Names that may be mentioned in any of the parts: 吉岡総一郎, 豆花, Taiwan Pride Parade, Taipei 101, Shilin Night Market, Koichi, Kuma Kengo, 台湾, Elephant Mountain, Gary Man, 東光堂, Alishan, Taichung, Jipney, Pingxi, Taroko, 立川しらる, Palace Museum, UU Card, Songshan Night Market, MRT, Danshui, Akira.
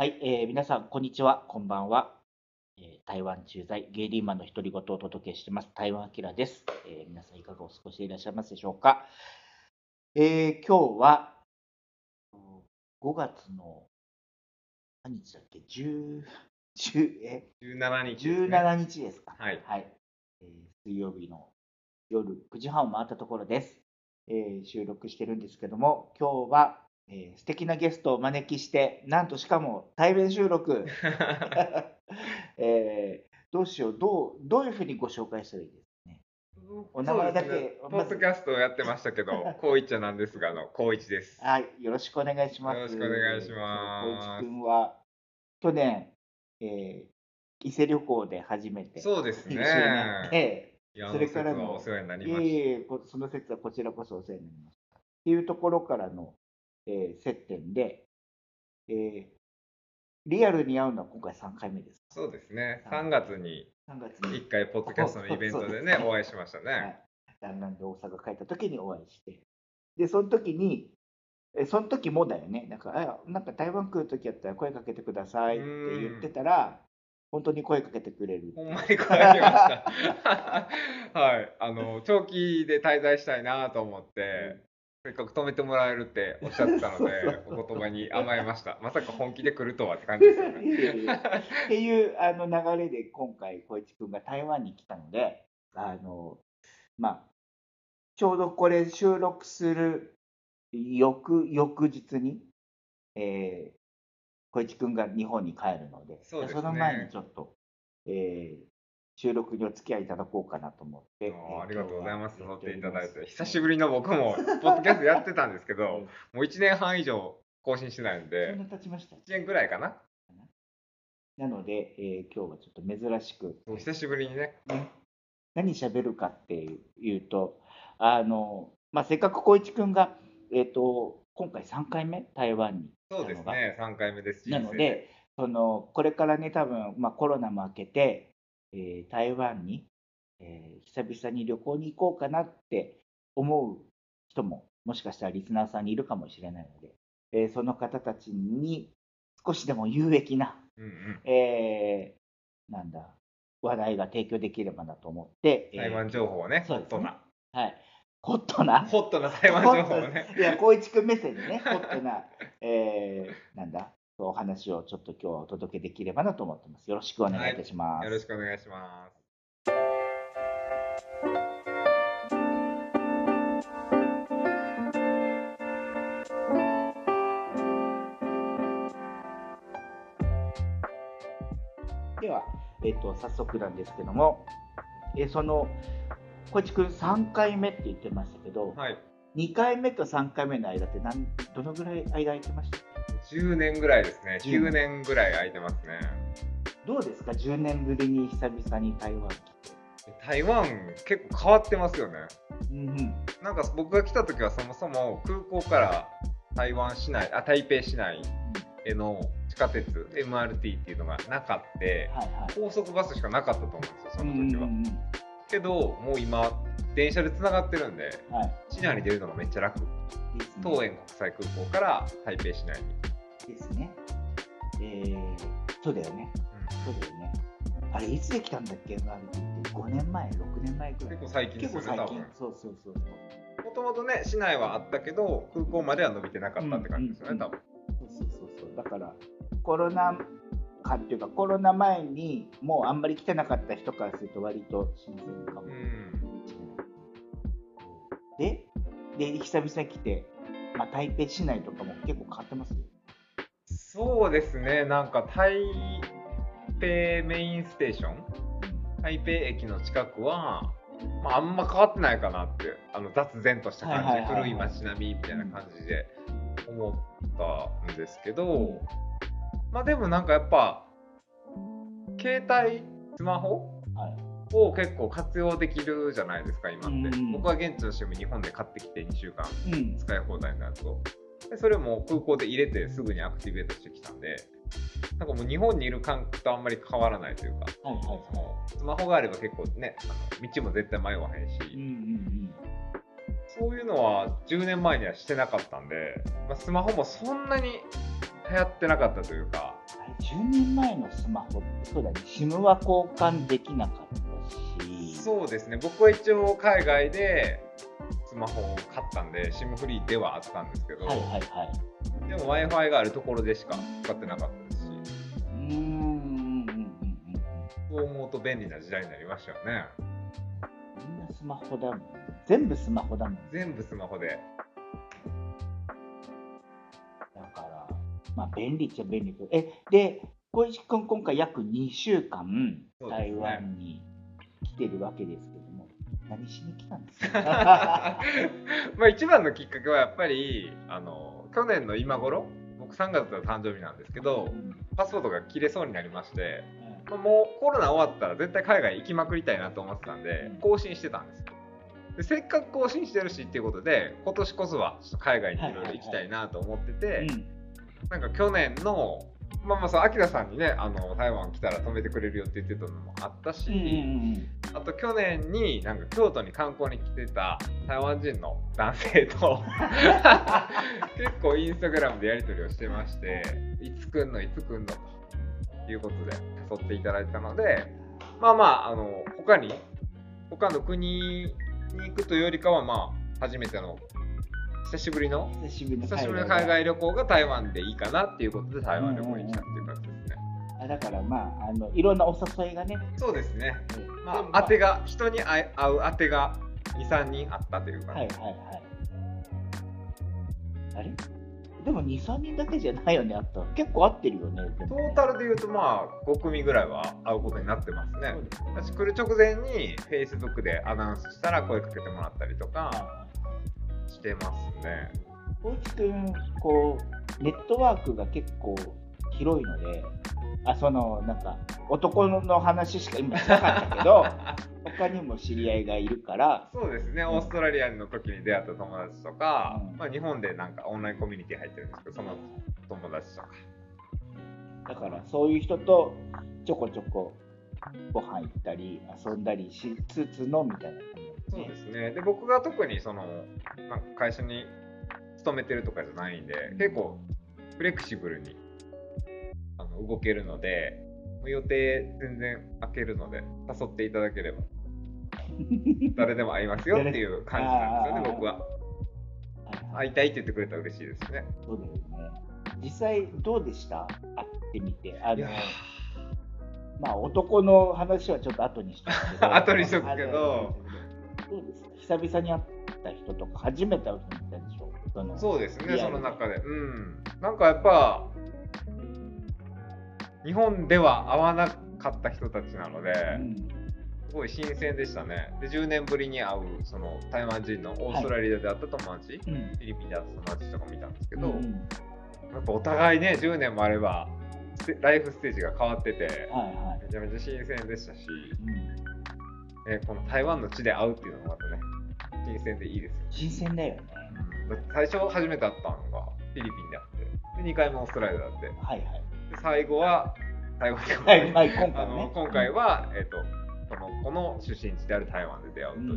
はい、皆さん、こんにちは、こんばんは。台湾駐在、ゲイリーマンの独り言をお届けしています、台湾あきらです。皆さん、いかがお過ごしでいらっしゃいますでしょうか。今日は、5月の、何日だっけ、17日ですね。17日ですか。はい。はい、水曜日の夜9時半を回ったところです。収録してるんですけども、今日は、素敵なゲストをお招きして、なんとしかも対面収録、どうしよう、どういうふうにご紹介したらいいですかね。お名前だけ、ね、ポッドキャストをやってましたけど、こういっちゃなんですが、こういちです。はい、よろしくお願いします。よろしくお願いします。こういちくんは去年、伊勢旅行で初めて、そうですね、それからのお世話になりました。その説はこちらこそお世話になりましたっていうところからの接点で、リアルに会うのは今回3回目です。そうですね、3月に1回ポッドキャストのイベントでね、お会いしましたね。だんだんで大阪帰った時にお会いして、でその時もだよね、なんか台湾来る時やったら声かけてくださいって言ってたら、本当に声かけてくれる。ほんまに声かけましたはい、長期で滞在したいなと思って、せっかく止めてもらえるっておっしゃってたのでお言葉に甘えました。まさか本気で来るとはって感じですよね。っていう流れで今回こういちくんが台湾に来たので、ちょうどこれ収録する翌日に、こういちくんが日本に帰るの で、その前にちょっと、収録にお付き合いいただこうかなと思って。ありがとうございます。乗っていただいて。久しぶりの、僕もポッドキャストやってたんですけど、もう1年半以上更新してないので、そんな経ちました。1年ぐらいかな。なので、今日はちょっと珍しく。久しぶりにね。何喋るかっていうと、せっかくこういちくんが、今回3回目、台湾に。そうですね、3回目です。なので、これからね、多分、コロナも明けて、台湾に、久々に旅行に行こうかなって思う人も、もしかしたらリスナーさんにいるかもしれないので、その方たちに少しでも有益な、話題が提供できればなと思って、台湾情報をね、ホットな台湾情報をね、いや、こういちくん目線でね、ホットな、お話をちょっと今日はお届けできればなと思ってます。よろしくお願いいたします。はい、よろしくお願いします。では、早速なんですけども、こいちくん3回目って言ってましたけど、はい、2回目と3回目の間ってどのぐらい間空いてました？10年ぐらいですね。9年ぐらい空いてますね。どうですか、10年ぶりに久々に台湾来て。台湾結構変わってますよね。なんか僕が来た時はそもそも空港から台北市内への地下鉄、MRT っていうのがなかった、高速バスしかなかったと思うんですよ、その時は。けどもう今電車でつながってるんで、市内に出るのがめっちゃ楽ですね。桃園国際空港から台北市内に。ですね。そうだよね。あれいつできたんだっけ？5年前、6年前くらい。結構最近ですよね。そう。もともとね、市内はあったけど、空港までは伸びてなかったって感じですよね、多分。そう。だからコロナ前にもうあんまり来てなかった人からすると割と新鮮かもしれない。で久々来て、台北市内とかも結構変わってますよ。そうですね、なんか台北メインステーション、台北駅の近くは、あんま変わってないかなって、雑然とした感じ、古い街並みみたいな感じで思ったんですけど、でもなんかやっぱスマホ、を結構活用できるじゃないですか、今って。僕は現地の SIM 日本で買ってきて2週間使い放題になると。でそれも空港で入れてすぐにアクティベートしてきたんで、なんかもう日本にいる感覚とあんまり変わらないというか、スマホがあれば結構ね、道も絶対迷わへんし、そういうのは10年前にはしてなかったんで、スマホもそんなに流行ってなかったというか、10年前のスマホってそうだね、SIM は交換できなかったし。そうですね、僕は一応海外でスマホを買ったんで SIM フリーではあったんですけど、はいはいはい、でも Wi-Fi があるところでしか使ってなかったですし、そう思うと便利な時代になりましたよね。みんなスマホだもん、全部スマホだもん、全部スマホで。まあ、便利っちゃ便利です。で、小石君今回約2週間台湾に来てるわけですけども、何しに来たんですか？まあ一番のきっかけはやっぱり去年の今頃、僕3月の誕生日なんですけど、パスポートが切れそうになりまして、もうコロナ終わったら絶対海外行きまくりたいなと思ってたんで更新してたんですよ。でせっかく更新してるしっていうことで、今年こそはちょっと海外にいろいろ行きたいなと思ってて、はいはいはい、なんか去年のまあアキラさんにね、台湾来たら泊めてくれるよって言ってたのもあったし、あと去年になんか京都に観光に来てた台湾人の男性と結構インスタグラムでやり取りをしてまして、いつ来んのということで誘っていただいたので、他の国に行くというよりかは、まあ久しぶりの海外旅行が台湾でいいかなっていうことで台湾旅行に来たっていう感じですね。だからいろんなお誘いがね。そうですね、当てが人に会う当てが 2,3 人あったという感じ。はいはいはい。あれでも 2,3 人だけじゃないよね、あった結構合ってるよね。トータルでいうと5組ぐらいは会うことになってますね。私来る直前に Facebook でアナウンスしたら声かけてもらったりとかしてますね。小市君ネットワークが結構広いので、男の話しか今しなかったけど他にも知り合いがいるから。そうですね、オーストラリアの時に出会った友達とか、日本でなんかオンラインコミュニティ入ってるんですけど、その友達とかだからそういう人とちょこちょこご飯行ったり遊んだりしつつのみたいな。そうですね。で僕が特になんか会社に勤めてるとかじゃないんで、結構フレキシブルに動けるので、予定全然空けるので誘っていただければ誰でも会いますよっていう感じなんですよね。僕は会いたいって言ってくれたら嬉しいですね。そうですね。実際どうでした？会ってみて。男の話はちょっと後にしとくけどそうですね、久々に会った人とか初めて会う人みたいでしょ。そうですね、その中で、なんかやっぱ日本では会わなかった人たちなので、すごい新鮮でしたね。で10年ぶりに会う台湾人のオーストラリアで会った友達、フィリピンで会った友達とか見たんですけど、やっぱお互いね10年もあればライフステージが変わってて、めちゃめちゃ新鮮でしたし、この台湾の地で会うっていうのがまたね、新鮮でいいですよね。新鮮だよね。最初初めて会ったのがフィリピンであって、で2回もオーストラリアであって、で最後は台湾で今回はこの出身地である台湾で出会うという。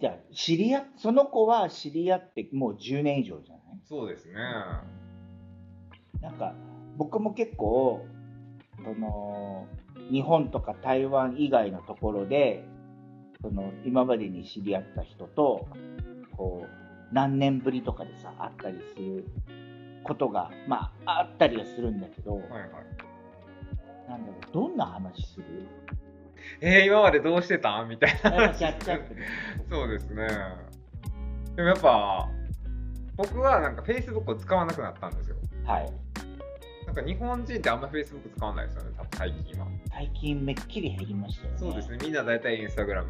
じゃあその子は知り合ってもう10年以上じゃない？そうですね。なんか僕も結構日本とか台湾以外のところで今までに知り合った人と何年ぶりとかでさ会ったりすることがあったりはするんだけど、どんな話する？今までどうしてたみたいな話。そうですね。でもやっぱ僕はFacebook を使わなくなったんですよ。日本人ってあんまり Facebook 使わないですよね、多分最近めっきり減りましたよね。そうですね、みんな大体 Instagram ですよね。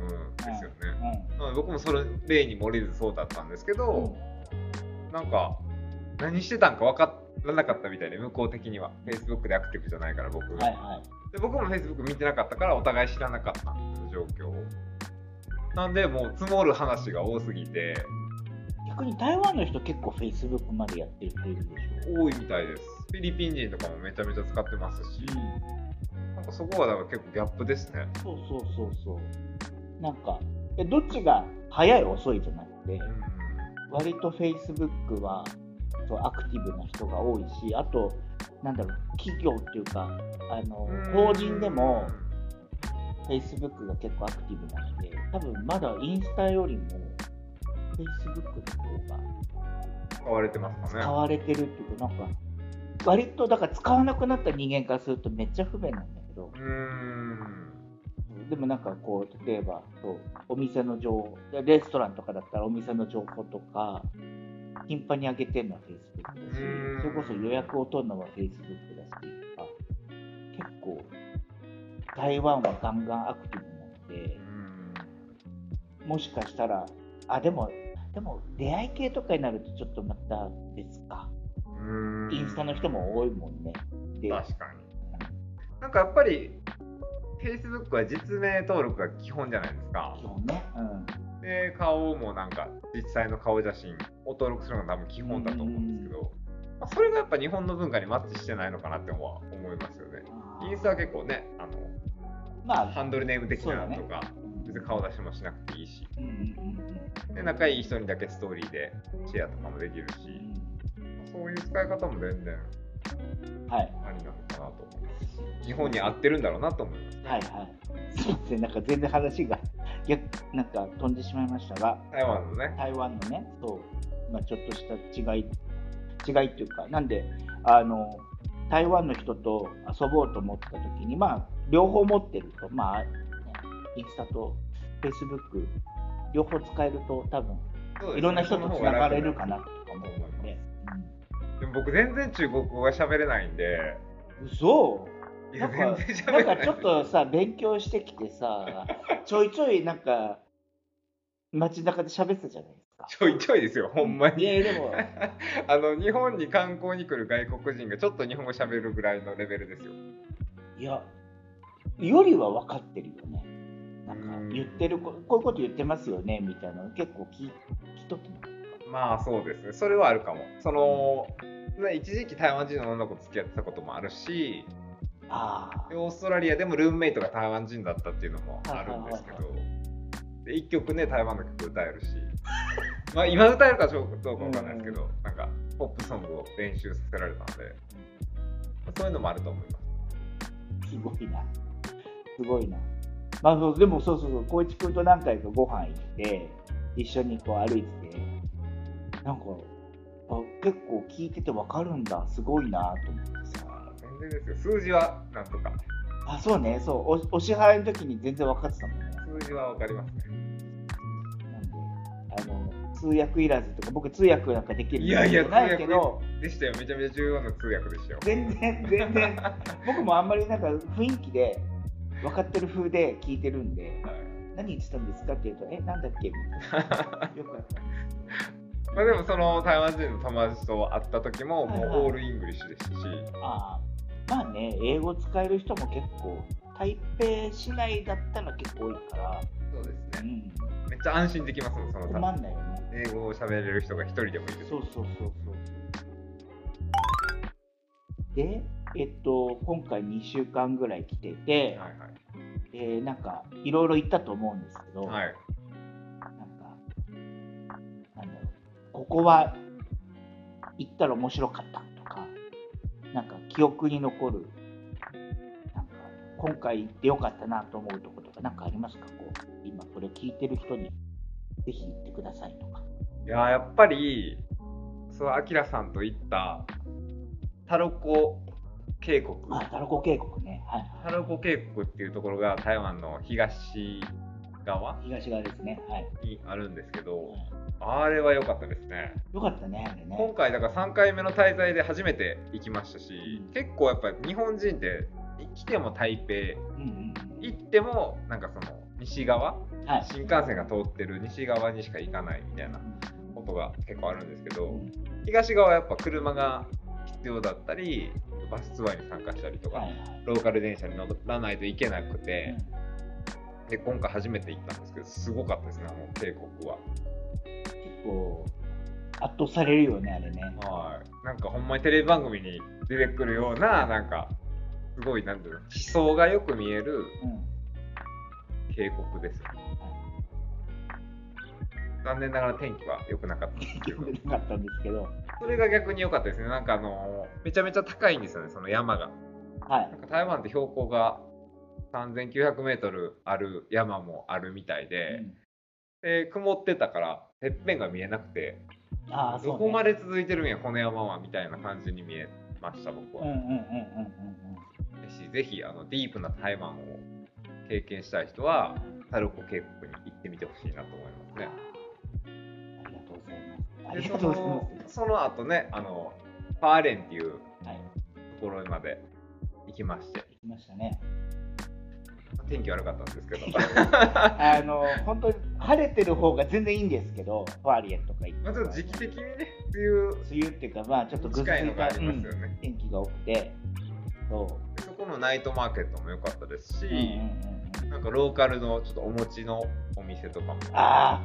僕もそれ例に漏れずそうだったんですけど、何してたんか分からなかったみたいで、向こう的には Facebook でアクティブじゃないから僕が、で僕も Facebook 見てなかったからお互い知らなかったんですよ、状況を。なんでもう積もる話が多すぎて、逆に台湾の人結構 Facebook までやってる人いるでしょ。多いみたいです。フィリピン人とかもめちゃめちゃ使ってますし、そこはだから結構ギャップですね。そう。どっちが早い遅いじゃなくて、割と Facebook はそうアクティブな人が多いし、あとなんだろう、企業っていうか法人でも Facebook が結構アクティブなので、多分まだインスタよりも Facebook の方が使われてますかね。使われてるっていうか、なんか割とだから使わなくなった人間からするとめっちゃ不便なんだけど、でもなんかこう例えばそうお店の情報、レストランとかだったらお店の情報とか頻繁に上げてるのは Facebook だし、それこそ予約を取るのは Facebook だし、結構台湾はガンガンアクティブなので、もしかしたらでも出会い系とかになるとちょっとまた別か。インスタの人も多いもんね。で確かに、なんかやっぱり Facebook は実名登録が基本じゃないですか。基本ね、うん、で顔もなんか実際の顔写真を登録するのが多分基本だと思うんですけど、まあ、それがやっぱ日本の文化にマッチしてないのかなって思いますよね。インスタは結構ねまあ、ハンドルネーム的なのとか、ね、別に顔出しもしなくていいし、で仲いい人にだけストーリーでシェアとかもできるし、そういう使い方も全然ありなのかなと思います、はい、日本に合ってるんだろうなと思います、ね、はいはい、そうですね。なんか全然話がなんか飛んでしまいましたが、台湾のねそう、まあ、ちょっとした違いっていうか、なんで台湾の人と遊ぼうと思った時に、まあ両方持ってると、まあインスタとフェイスブック両方使えると多分、ね、いろんな人とつながれるかなと思うので。でも僕全然中国語が喋れないんで。嘘。いや全然喋れない。なんかちょっとさ勉強してきてさちょいちょいなんか街中で喋ってたじゃないですか。ちょいちょいですよほんまに。いやでも日本に観光に来る外国人がちょっと日本語喋るぐらいのレベルですよ。いやよりは分かってるよね。なんか言ってるこういうこと言ってますよねみたいなの結構聞とってます。まあそうですね、それはあるかも。その一時期台湾人の女の子と付き合ってたこともあるし、オーストラリアでもルームメイトが台湾人だったっていうのもあるんですけど、で1曲ね台湾の曲歌えるしまあ今歌えるかどうかわかんないですけど、なんかポップソングを練習させられたので、そういうのもあると思います。すごいな、まあ、でもそう光一君と何回かご飯行って一緒にこう歩いてて、なんか結構聞いてて分かるんだ、すごいなと思ってさ。全然ですよ、数字はなんとか。あ、そうね、そうお支払いの時に全然分かってたもんね。数字は分かりますね。なんで通訳いらずとか、僕通訳なんかできるわけじゃないけど。いやでしたよ、めちゃめちゃ重要な通訳でしたよ。全然僕もあんまりなんか雰囲気で分かってる風で聞いてるんで、はい、何言ってたんですかって言うとなんだっけみたいなよくあったまあでもその台湾人の友達と会った時ももうオールイングリッシュでしたし、まあね、英語使える人も結構台北市内だったら結構多いから。そうですね、うん、めっちゃ安心できますもん、その困んないよね、英語を喋れる人が一人でもいる。そうで今回2週間ぐらい来てて、はいはい、なんかいろいろ行ったと思うんですけど、はい、ここは行ったら面白かったとか、なんか記憶に残る、なんか今回行ってよかったなと思うところとかなんかありますか？こう今これ聞いてる人にぜひ行ってくださいとか。いややっぱりそうアキラさんと行ったタロコ渓谷。あ、タロコ渓谷ね、はいはい、タロコ渓谷っていうところが台湾の東側ですね、はい、にあるんですけど、あれは良かったですね。良かったね、あれね。今回だから3回目の滞在で初めて行きましたし、結構やっぱ日本人って来ても台北、行ってもなんかその西側、はい、新幹線が通ってる西側にしか行かないみたいなことが結構あるんですけど、東側はやっぱ車が必要だったりバスツアーに参加したりとか、はい、ローカル電車に乗らないといけなくて、で今回初めて行ったんですけど、すごかったですね、あの渓谷は。結構圧倒されるよね、あれね。はい。なんかほんまにテレビ番組に出てくるような、なんかすごいなんていうの、地層がよく見える渓谷ですよね。残念ながら天気は良くなかったんですけど、それが逆に良かったですね。なんかめちゃめちゃ高いんですよね、その山が。はい、なんか台湾って標高が3900メートルある山もあるみたいで、曇ってたからてっぺんが見えなくて、あ、そうね、どこまで続いてるんやこの山はみたいな感じに見えました、僕は。ぜひディープな台湾を経験したい人はサルコ渓谷に行ってみてほしいなと思いますね。ありがとうございます。ありがとうございます。その後ね、パーレンっていうところまで行きまして。行きましたね。天気悪かったんですけど本当に晴れてる方が全然いいんですけど、ファーリエンとか行って、ちょっと時期的にね、梅雨っていうか、まあちょっとぐずついた天気が多くて、そこのナイトマーケットも良かったですし、なんかローカルのちょっとお餅のお店とかも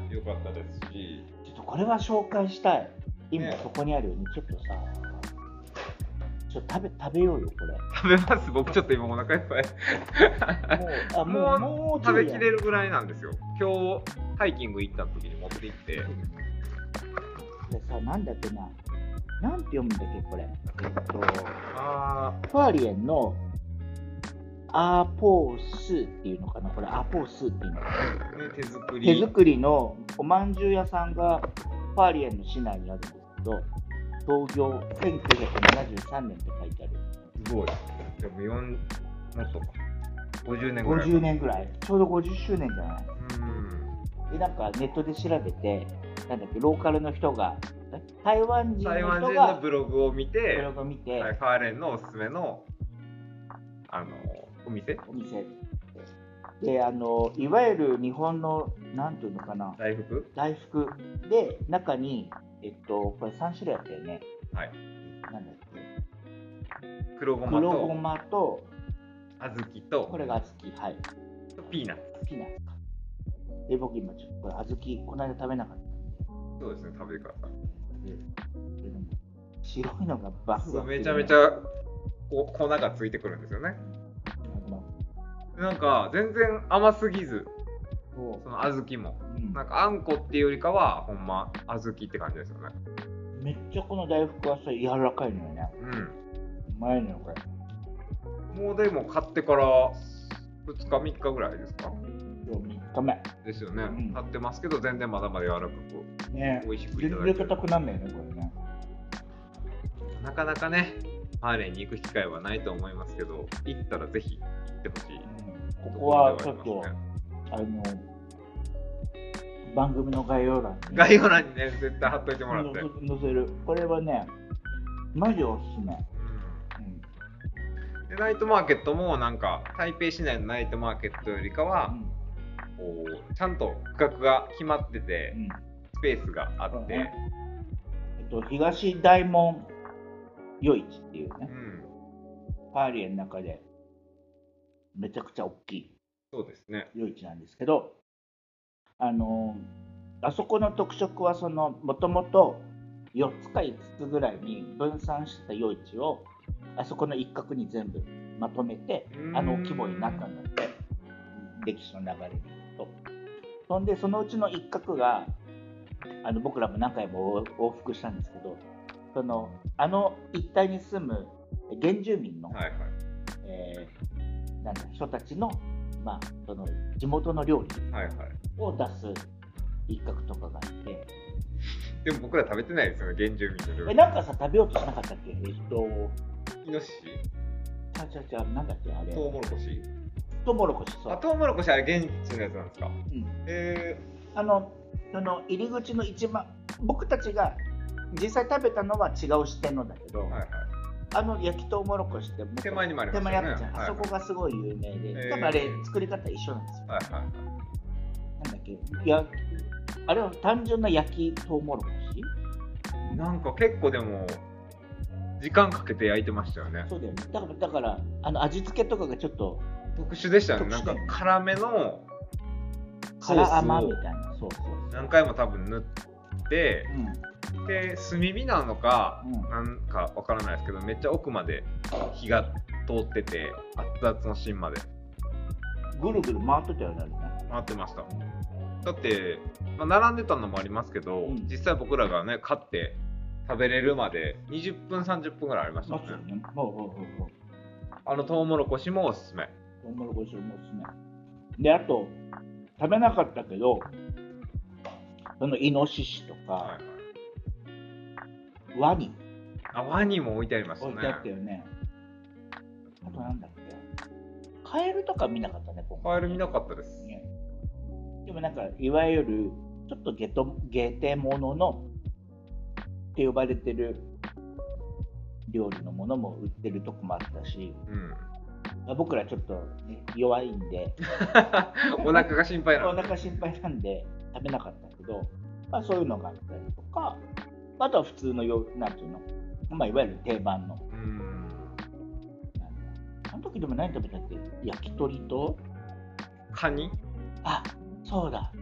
良かったですし、ちょっとこれは紹介したい。今そこにあるように、ちょっとさ、食べようよこれ。食べます。僕ちょっと今お腹いっぱい。もう食べきれるぐらいなんですよ。今日ハイキング行った時に持って行って。でさ、なんだっけな。なんて読むんだっけこれ。ファーリエンのアーポースっていうのかな。これアーポースっていうのかな。手作りのおまんじゅう屋さんがファーリエンの市内にあるんですけど。創業1973年って書いてある。すごい。でも50年ぐらい。ちょうど50周年じゃない。でなんかネットで調べて、なんだっけ、ローカルの人が台湾人のブログを見て、ファーレンのおすすめのお店。でいわゆる日本のなんていうのかな。大福で中に。これ3種類あったよね。はい。なんだっけ。黒ごまと小豆と、これが小豆、はい。ピーナッツ。で僕今ちょっとこれ小豆この間食べなかった。そうですね、食べてください。でも白いのがバフバフ。めちゃめちゃ粉がついてくるんですよね。なんか全然甘すぎず。その小豆も、なんかあんこっていうよりかはほんま小豆って感じですよね。めっちゃこの大福はさ柔らかいのよね。うまいのよこれ。もうでも買ってから2日3日ぐらいですか。3日目ですよね。買ってますけど全然まだまだ柔らかく、美味しくいただける。全然硬くなんないねこれね。なかなかねファーレンに行く機会はないと思いますけど、行ったらぜひ行ってほしい。ここはちょっと番組の概要欄にね絶対貼っといてもらって載せる。これはねマジおすすめ。でナイトマーケットもなんか台北市内のナイトマーケットよりかは、ちゃんと区画が決まってて、スペースがあって、東大門夜市っていうね、ファーリエンの中でめちゃくちゃ大きい。そうですね。夜市なんですけど、あそこの特色はそのもともと4つか5つぐらいに分散した夜市をあそこの一角に全部まとめて規模になったので、歴史の流れでいうと、そんでそのうちの一角が僕らも何回も往復したんですけど、その一帯に住む原住民の、なんだ人たちのまあ、その地元の料理を出す一角とかがあって、でも僕ら食べてないですよね、原住民の料理。なんかさ、食べようとしなかったっけ。イノシシ、あ、なんだっけあれ。トウモロコシ、そう。あ、トウモロコシ、あれ現地のやつなんですか。その入り口の一番、僕たちが実際食べたのは違う視点のだけど、焼きとうもろこしって手前にもありますよね。あそこがすごい有名で、多分あれ作り方一緒なんですよ。なんだっけ、あれは単純な焼きとうもろこし。なんか結構でも時間かけて焼いてましたよね。そうだよね。だから味付けとかがちょっと特殊でしたね。なんか辛めの辛甘みたいな。そう何回も多分塗って。で炭火なのか、なんかわからないですけど、めっちゃ奥まで火が通ってて、熱々の芯までぐるぐる回ってたよね。回ってました。だって、まあ、並んでたのもありますけど、うん、実際僕らがね買って食べれるまで20分30分ぐらいありましたね。あのトウモロコシもおすすめ。トウモロコシもおすすめで、あと食べなかったけどそのイノシシとか、はいはい、ワニ。あ、ワニも置いてありますね。置いてあったよね。あとなんだっけ、カエルとか見なかったね今回。カエル見なかったです、ね、でもなんかいわゆるちょっとゲテモノのって呼ばれてる料理のものも売ってるとこもあったし、うん、僕らちょっと、ね、弱いんでお腹が心配なんで食べなかったけど、まあ、そういうのがあったりとか、あとは普通のなんていうの、まあ、いわゆる定番の、うん、あの時でも何食べたっけ、焼き鳥とカニ。あ、そうだ、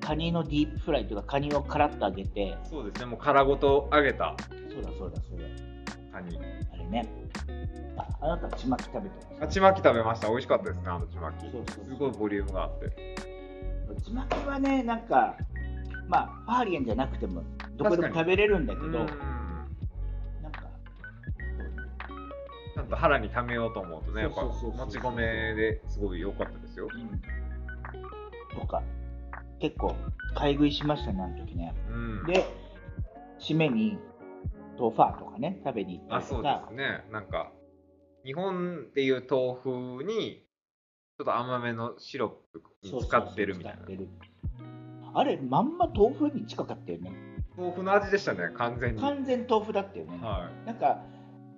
カニのディープフライというか、カニをカラッと揚げて、そうですね、もう殻ごと揚げた。そうだそうだそうだ、カニあれね。あなたはちまき食べてました。ちまき食べました。美味しかったですね、あのちまき。そうそうそう、すごいボリュームがあって。ちまきはね、なんかまあファーリエンじゃなくてもどこでも食べれるんだけど、ちゃんと腹に溜めようと思うとね、やっぱもち米ですごい良かったですよ、うん、とか結構買い食いしましたね、あの時ね、うん、で、締めに豆腐とかね、食べに行ったりとか。あ、そうですね、なんか日本でいう豆腐にちょっと甘めのシロップに使ってるみたいな。あれまんま豆腐に近かったよね。豆腐の味でしたね、完全に。完全豆腐だったよね、はい、なんか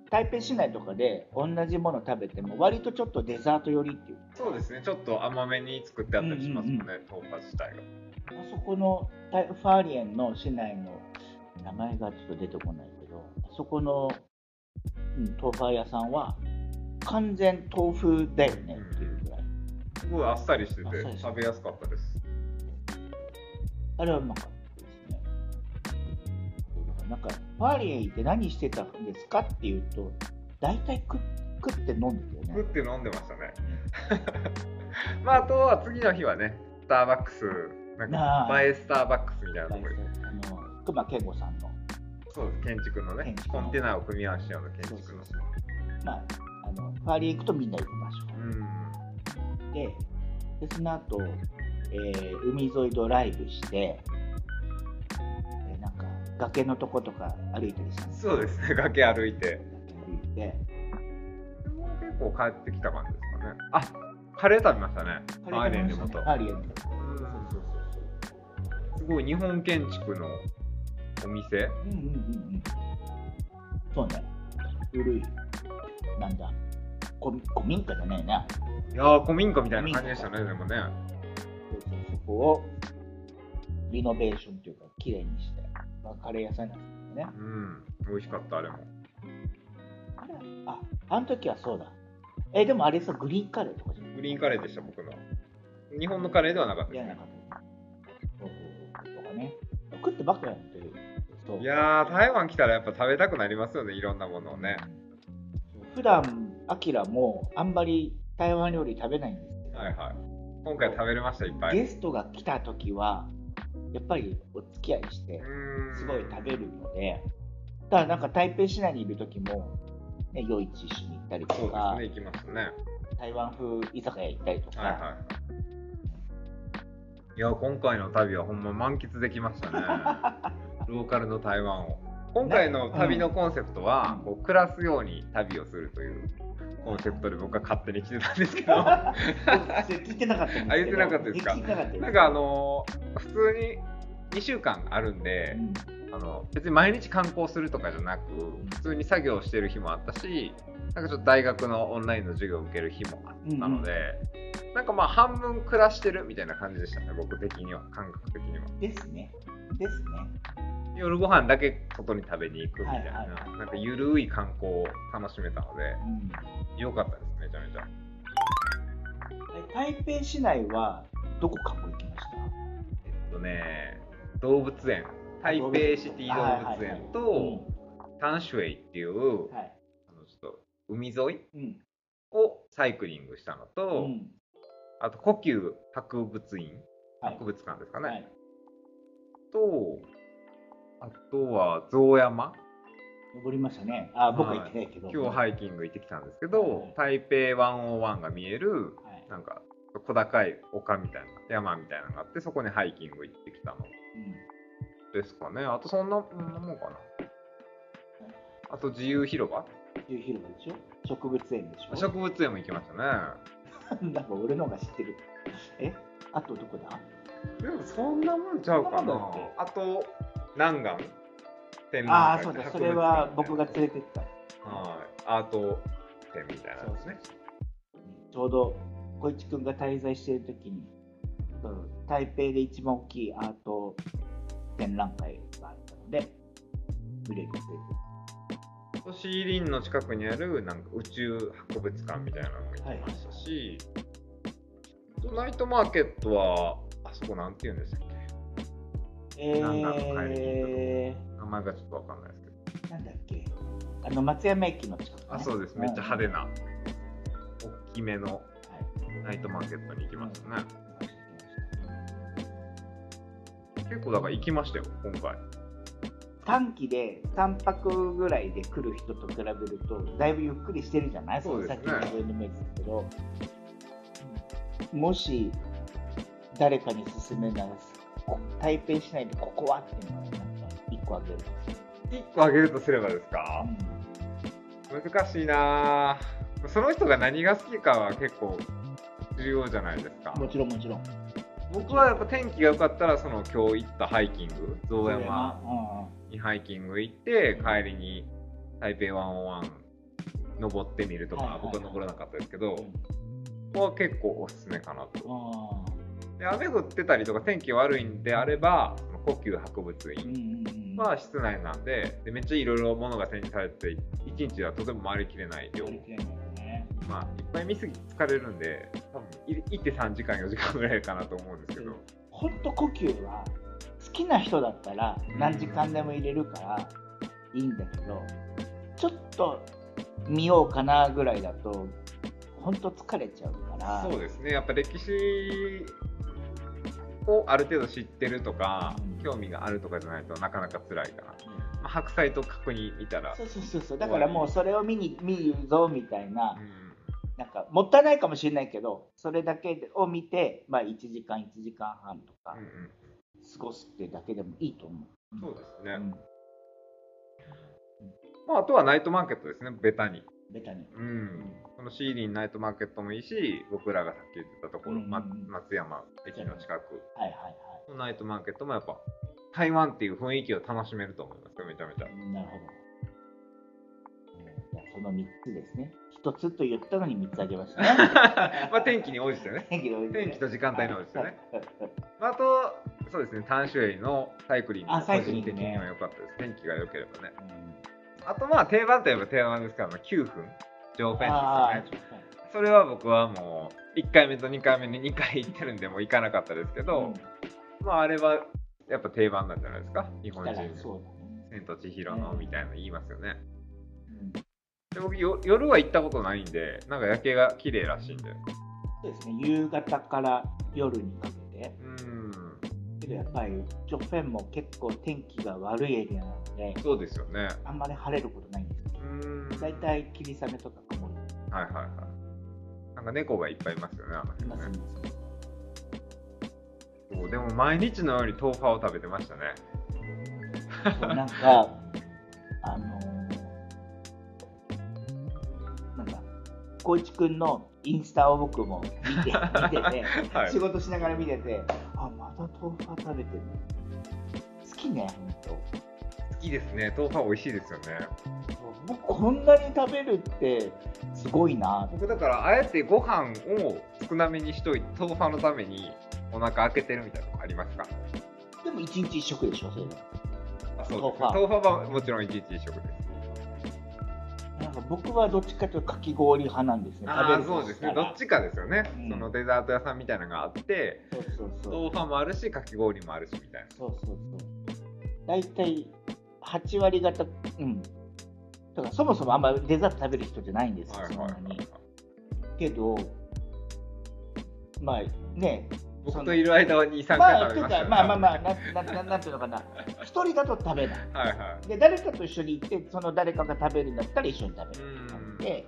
台北市内とかで同じもの食べても割とちょっとデザート寄りっていう。そうですね、ちょっと甘めに作ってあったりしますもんね、うんうんうん、豆腐自体が。あそこのファーリエンの市内の名前がちょっと出てこないけど、あそこの、うん、豆腐屋さんは完全豆腐だよねっていうぐらい、うん、すごいあっさりしてて食べやすかったです。あれはうまかったですね。なんかファーリエン行って何してたんですかっていうと、大体食って飲んでたよね。食って飲んでましたねまあ、あとは次の日はね、スターバックス、なんか前スターバックスみたいなところで、隈研吾さんの、そうです、建築のね、コンテナを組み合わせたような建築の、そうそうそう、まあ、あのファーリエン行くとみんな行く場所、うんでその後、海沿いドライブして、なんか崖のとことか歩いたりしたんです。そうですね、崖歩いて。もう結構帰ってきた感じですかね。あ、カレー食べましたね。ファーリエンでもと。ファーリエンでもと。すごい日本建築のお店。うんうんうんうん。そうね。古いなんだ。古民家じゃないな。いやー、古民家みたいな感じでしたね、でもね。そこをリノベーションというかきれいにして、まあ、カレー屋さんなんですね。うん、美味しかったあれも。あの時はそうだ。でもあれさ、グリーンカレーとかじゃない？グリーンカレーでした、僕の。日本のカレーではなかったですね。とかね、食ってばっかやんという。そう。いやー、台湾来たらやっぱ食べたくなりますよね、いろんなものをね。普段アキラもあんまり台湾料理食べないんですけど、はいはい、今回食べれました、いっぱい。ゲストが来た時はやっぱりお付き合いしてすごい食べるので、だからなんか台北市内にいる時もね、夜市一緒に行ったりとか、そうですね、行きますね、台湾風居酒屋行ったりとか、はいはい、いや今回の旅はほんま満喫できましたねローカルの台湾を。今回の旅のコンセプトは、うん、こう暮らすように旅をするというコンセプトで僕は勝手に来てたんですけど聞いてなかったんですけど。あ、言ってなかったですか。なんか普通に2週間あるんで、うん、別に毎日観光するとかじゃなく、普通に作業してる日もあったし、なんかちょっと大学のオンラインの授業を受ける日もあったので、うんうん、なんかまあ半分暮らしてるみたいな感じでしたね、僕的には、感覚的には。ですね。ですね。夜ご飯だけ外に食べに行くみたいな、はいはいはい、なんかゆるい観光を楽しめたので、うん、よかったです、めちゃめちゃ。台北市内はどこかも行きました？動物園、台北シティ動物園と淡水湖っていう、はい、ちょっと海沿いをサイクリングしたのと、うん、あと故宮博物院博物館ですかね、はい、とあとは象山登りましたね。あ、僕は行ってないけど、はい、今日ハイキング行ってきたんですけど、はい、台北101が見える、はい、なんか小高い丘みたいな山みたいなのがあって、そこにハイキング行ってきたの、うん、ですかね。あとそんなもんかな。あと自由広場、自由広場でしょ、植物園でしょ、植物園も行きましたね。なんか俺の方が知ってる。え、あとどこだ。でもそんなもんちゃうかな。あと南岸天文館、あ、そうだ、それは僕が連れてった、はい、アート展みたいなですね。ちょうど小市くんが滞在している時に台北で一番大きいアート展覧会があったので見れるっていう。シーリンの近くにあるなんか宇宙博物館みたいなのも行きましたし、はい、ナイトマーケットはあそこなんて言うんでしたっけ、名前がちょっと分かんないですけど、なんだっけ、あの松山駅の近く、ね、あ、そうです、めっちゃ派手な、うん、大きめのナイトマーケットに行きましたね、うん、結構だから行きましたよ今回。短期で3泊ぐらいで来る人と比べるとだいぶゆっくりしてるじゃない。そうですね、さっきの上にも言ってたけど、もし誰かに勧めなら台北市内でここはっていうのを1個あげる、1個あげるとすればですか、うん、難しいな。その人が何が好きかは結構重要じゃないですか。もちろんもちろん。僕はやっぱ天気が良かったらその今日行ったハイキング、象山にハイキング行って帰りに台北101登ってみるとか、はいはいはい、僕は登らなかったですけど、うん、は結構おすすめかなと。で、雨降ってたりとか天気悪いんであれば故宮博物院は室内なんで、でめっちゃいろいろ物が展示されて1日はとても回りきれない量、まあ、いっぱい見すぎて疲れるんで多分行って3時間4時間ぐらいかなと思うんですけど、ほんと故宮は好きな人だったら何時間でも入れるからいいんだけど、ちょっと見ようかなぐらいだとほんと疲れちゃうから。そうですね、やっぱ歴史をある程度知ってるとか、うん、興味があるとかじゃないとなかなか辛いから、うん、まあ、白菜と角煮いたら、そうそうそうそう、だからもうそれを見るぞみたいな、うん、なんかもったいないかもしれないけどそれだけを見て、まあ、1時間1時間半とか過ごすってだけでもいいと思う、うん、そうですね、うん、まあ、あとはナイトマーケットですね、ベタにベタに、うん、このシーリンナイトマーケットもいいし、僕らがさっき言ってたところ、うんうん、松山駅の近くのナイトマーケットもやっぱ台湾っていう雰囲気を楽しめると思いますよ、めちゃめちゃ。なるほど、その3つですね。1つと言ったのに3つあげましたね。まあ天気に応じてね。天気と時間帯に応じてね。あと、そうですね、淡水のサイクリング、個人的には良かったです、ね。天気が良ければね。うん、あと、まあ定番といえば定番ですから、まあ、9分、上辺ですね。それは僕はもう1回目と2回目に2回行ってるんで、もう行かなかったですけど、うん、まああれはやっぱ定番なんじゃないですか、日本人。千と千尋のみたいなの言いますよね。うん、で僕夜は行ったことないんで、なんか夜景が綺麗らしいんで。そうですね、夕方から夜にかけて。けどやっぱりジョフェンも結構天気が悪いエリアなので、そうですよね、あんまり晴れることないんですよ。だいたい霧雨とか曇る。はいはいはい。なんか猫がいっぱいいますよね、あの辺ね。いますね。そう、でも毎日のように豆腐を食べてましたね。なんか小市くんのインスタを僕も見てて、はい、仕事しながら見てて、あ、また豆腐食べてる、好きね、ほんと好きですね、豆腐美味しいですよね。僕こんなに食べるってすごいな。僕だからあえてご飯を少なめにしといて豆腐のためにお腹開けてるみたいなのありますか。でも1日1食でしょ、それは。あ、そうです。豆腐はもちろん1日1食です。なんか僕はどっちかというとかき氷派なんですね。ああ、そうですね。どっちかですよね、うん。そのデザート屋さんみたいなのがあって、豆腐もあるし、かき氷もあるしみたいな。そうそうそう。だいたい8割方、うん。だからそもそもあんまデザート食べる人じゃないんですよ、はいはいはいはい、そんなに。けど、まあね、僕といる間は2、3回食べましたね。なんていうのかな、1人だと食べない、はいはい、で誰かと一緒に行ってその誰かが食べるんだったら一緒に食べるって感じで、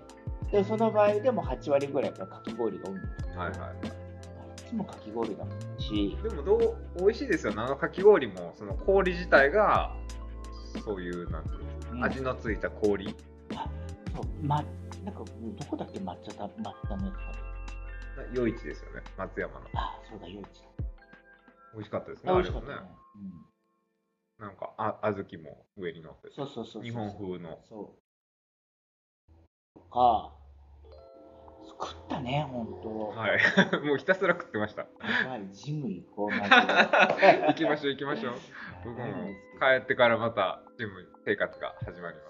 でその場合でも8割ぐらいやっぱかき氷が多いんですよ、はいはい、いつもかき氷だもんし、でも美味しいですよね、あのかき氷も。その氷自体がそういうなんていう、うん、味のついた氷、あ、そう、なんかどこだっけ、抹茶のやつかな、余市ですよね、松山の。あ、そうだ、余市。美味しかったですね、あれもね、うん、なんか小豆も上に乗って、そうそうそう、日本風のそうか食ったね、ほんと、はい、もうひたすら食ってました。ジム行こう、行きましょう、行きましょう。僕も帰ってからまたジム生活が始まります。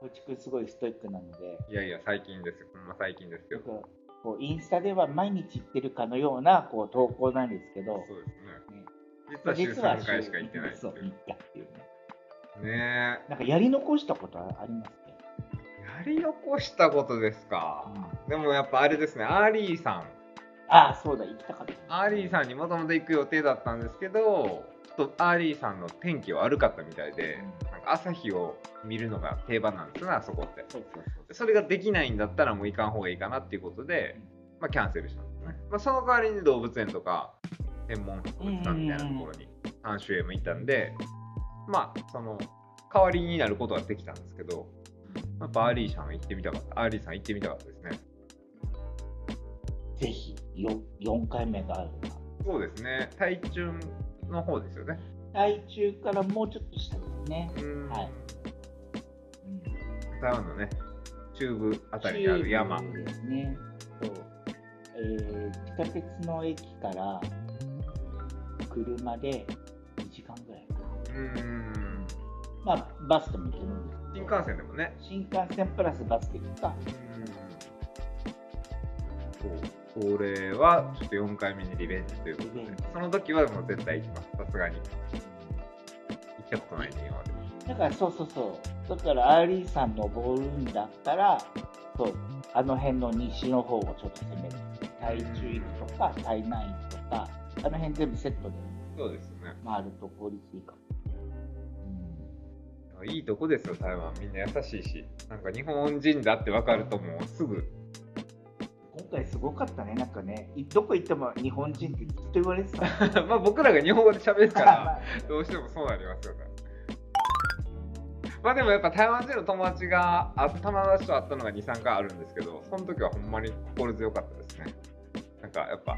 構築すごいストイックなので。いやいや、最近ですよ、最近ですけど。こうインスタでは毎日行ってるかのようなこう投稿なんですけど、そうですね。実は週3回しか行ってないっていう。ねえ。なんかやり残したことはありますか？やり残したことですか、うん、でもやっぱあれですね、アーリーさん、あ、そうだ、行きたかった。アーリーさんにもともと行く予定だったんですけど、ちょっとアーリーさんの天気は悪かったみたいで、うん、なんか朝日を見るのが定番なんですよね、あそこって。それができないんだったらもう行かん方がいいかなっていうことで、うん、キャンセルしたんですね、うん、その代わりに動物園とか天文博物館みたいなところに3周へも行ったんで、その代わりになることはできたんですけど、やっぱアーリーさん行ってみたかった。アーリーさん行ってみたかったですね。ぜひ4回目があるな。そうですね。台中の方ですよね。台中からもうちょっと下ですね。はい。台湾のね、中部あたりにある山。そうですね。そう。地下鉄の駅から車で2時間ぐらいか。バスでも行けるんです。新幹線でもね。新幹線プラスバスで行った。そう。これはちょっと4回目にリベンジということで、その時はもう絶対行きます。さすがに。行ったことないね、今まで。だからそう。だからアーリーさん登るんだったら、そう、あの辺の西の方をちょっと攻める。台中行くとか、台南行くとか、あの辺全部セットで。そうですね。回ると効率いいかも。いいとこですよ、台湾。みんな優しいし、なんか日本人だって分かるともうすぐ。今回すごかったね、なんかね、どこ行っても日本人ってずっと言われてた。僕らが日本語で喋るからどうしてもそうなりますよね。でもやっぱ台湾人の友達と会ったのが2、3回あるんですけど、その時はほんまに心強かったですね。なんかやっぱ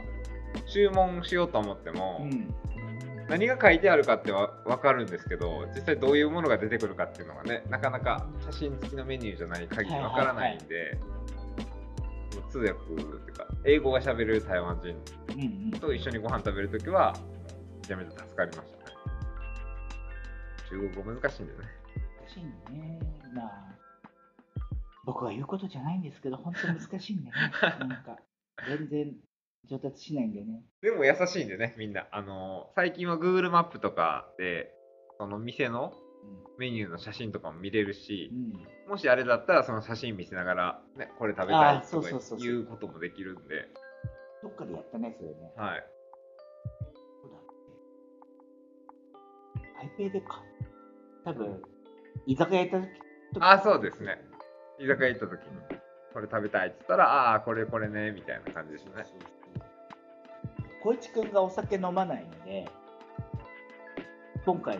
注文しようと思っても、何が書いてあるかって分かるんですけど、実際どういうものが出てくるかっていうのがね、なかなか写真付きのメニューじゃない限り分からないんで、通訳っていうか英語がしゃべる台湾人と一緒にご飯食べるときはめちゃめちゃ助かりましたね。中国語難しいんだよね。難しいね。僕は言うことじゃないんですけど、本当に難しいんだよね。なんか全然上達しないんだよね。でも優しいんでね、みんな。最近は Google マップとかでその店のメニューの写真とかも見れるし、もしあれだったらその写真見せながら、ね、これ食べたいとかいうこともできるんで。どっかでやったね、それね。はい。どうだっけ？台北でか。多分居酒屋行った時とか。そうですね。居酒屋行った時にこれ食べたいって言ったら、これねみたいな感じですね。小一くんがお酒飲まないので、今回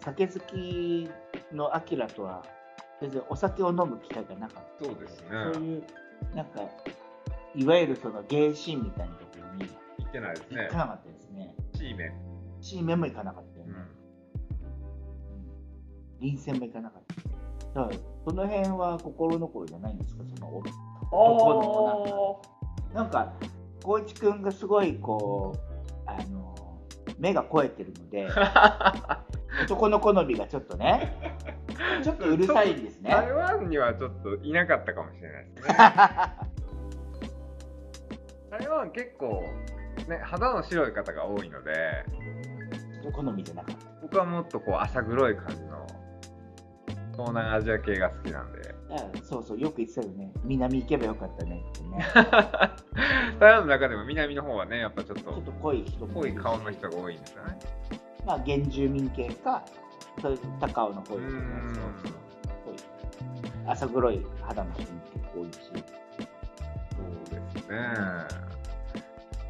酒好きのアキラとは全然お酒を飲む機会がなかったので、そういうなんかいわゆるその芸シーンみたいなところに行ってないですね。行かなかったですね。シーメンも行かなかったよね。臨戦も行かなかった。だからこの辺は心残りじゃないんですか、その男のなんか。光一くんがすごいこう目が肥えてるので男の好みがちょっとねちょっとうるさいんですね。台湾にはちょっといなかったかもしれないですね。台湾結構、ね、肌の白い方が多いので好みじゃなかった。僕はもっとこう浅黒い感じの東南アジア系が好きなんで、そうそう、よく言ってたよね、南行けばよかったねってね。台湾の中でも南の方はね、やっぱちょっと濃い人も濃い顔の人が多いんですよね。まあ原住民系か、そういう高尾の方ですよね。浅黒い肌の人も結構多いし。そうですね。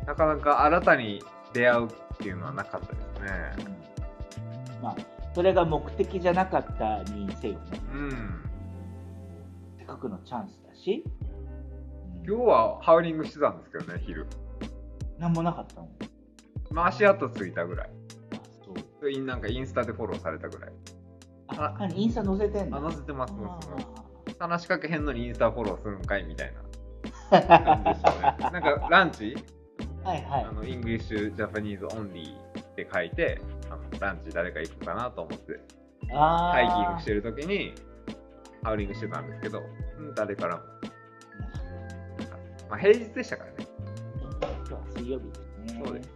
なかなか新たに出会うっていうのはなかったですね。うん、まあそれが目的じゃなかったにせよね。うん。せっかくのチャンスだし。今日はハウリングしてたんですけどね、昼。なんもなかったの。まあ足跡ついたぐらい。そう。なんかインスタでフォローされたぐらい。あ、インスタ載せてんの？載せてます。話しかけへんのにインスタフォローするんかいみたいな感じでしたね。なんかランチ？はいはい。イングリッシュジャパニーズオンリーって書いて、ランチ誰か行くかなと思ってハイキングしてるときにハウリングしてたんですけど、誰からも、まあ、平日でしたからね。今日は水曜日ですね。そうです、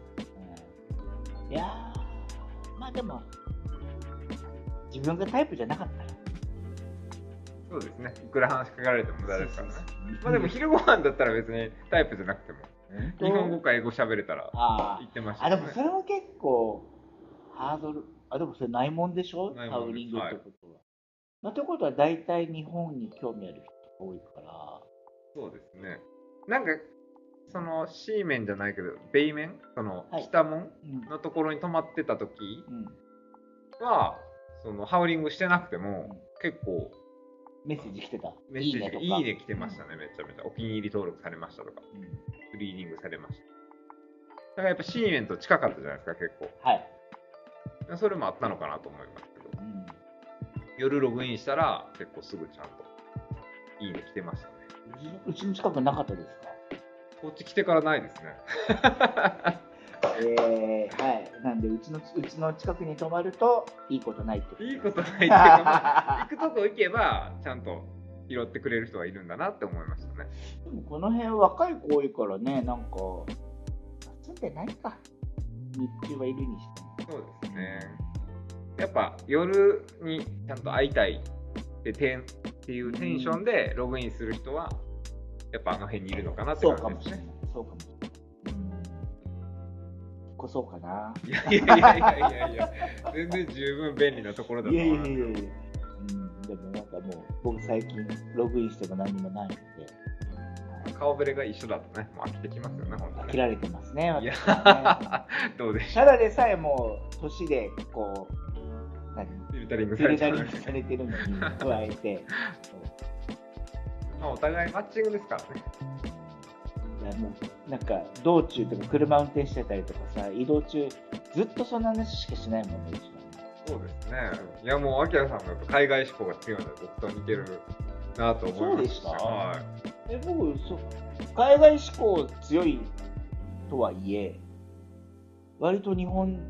いやまあでも自分がタイプじゃなかったらそうですね、いくら話しかけられても無駄ですからね。まあでも昼ご飯だったら別にタイプじゃなくても日本語か英語喋れたら言ってましたね。あ、でもそれは結構ハードル、でもそれないもんでしょ、ハウリングってことは。まあ、ということは大体日本に興味ある人が多いから。そうですね。なんかそのシー面じゃないけど、ベイ面、その北門のところに泊まってた時は、そのハウリングしてなくても結構メッセージ来てた。メッセージがいいね来てましたね、めちゃめちゃ。お気に入り登録されましたとか。リーディングされました。だからやっぱ C 面と近かったじゃないですか、結構。はい。それもあったのかなと思いますけど。うん、夜ログインしたら結構すぐちゃんといいね来てましたね。うちの近くなかったですか？こっち来てからないですね。はい。なんでうちの近くに泊まるといいことないってこと。いいことないっていうか、まあ、行くとこ行けばちゃんと拾ってくれる人がいるんだなって思いましたね。でもこの辺若い子多いからね、なんか住んでないか、日中はいるにしても。そうですね。やっぱ夜にちゃんと会いたいっていうテンションでログインする人はやっぱあの辺にいるのかなって感じですね。そうかもしれない。こそうかな。いや全然十分便利なところだと思います。いやでもなんかもう僕最近ログインしても何もないので、顔ぶれが一緒だとね、もう飽きてきますよね、本当に。飽きられてますね、私はね。どうでしょう。ただでさえもう年でこうフィルタリングされてるのに加えて、お互いマッチングですからね。いやもうなんか道中とか車運転してたりとかさ、移動中ずっとそんな話しかしないもんね。そうですね。いやもうアキラさんが海外志向が強いので僕と似てるなと思いました。そうでした。はい。僕海外志向強いとはいえ、割と日本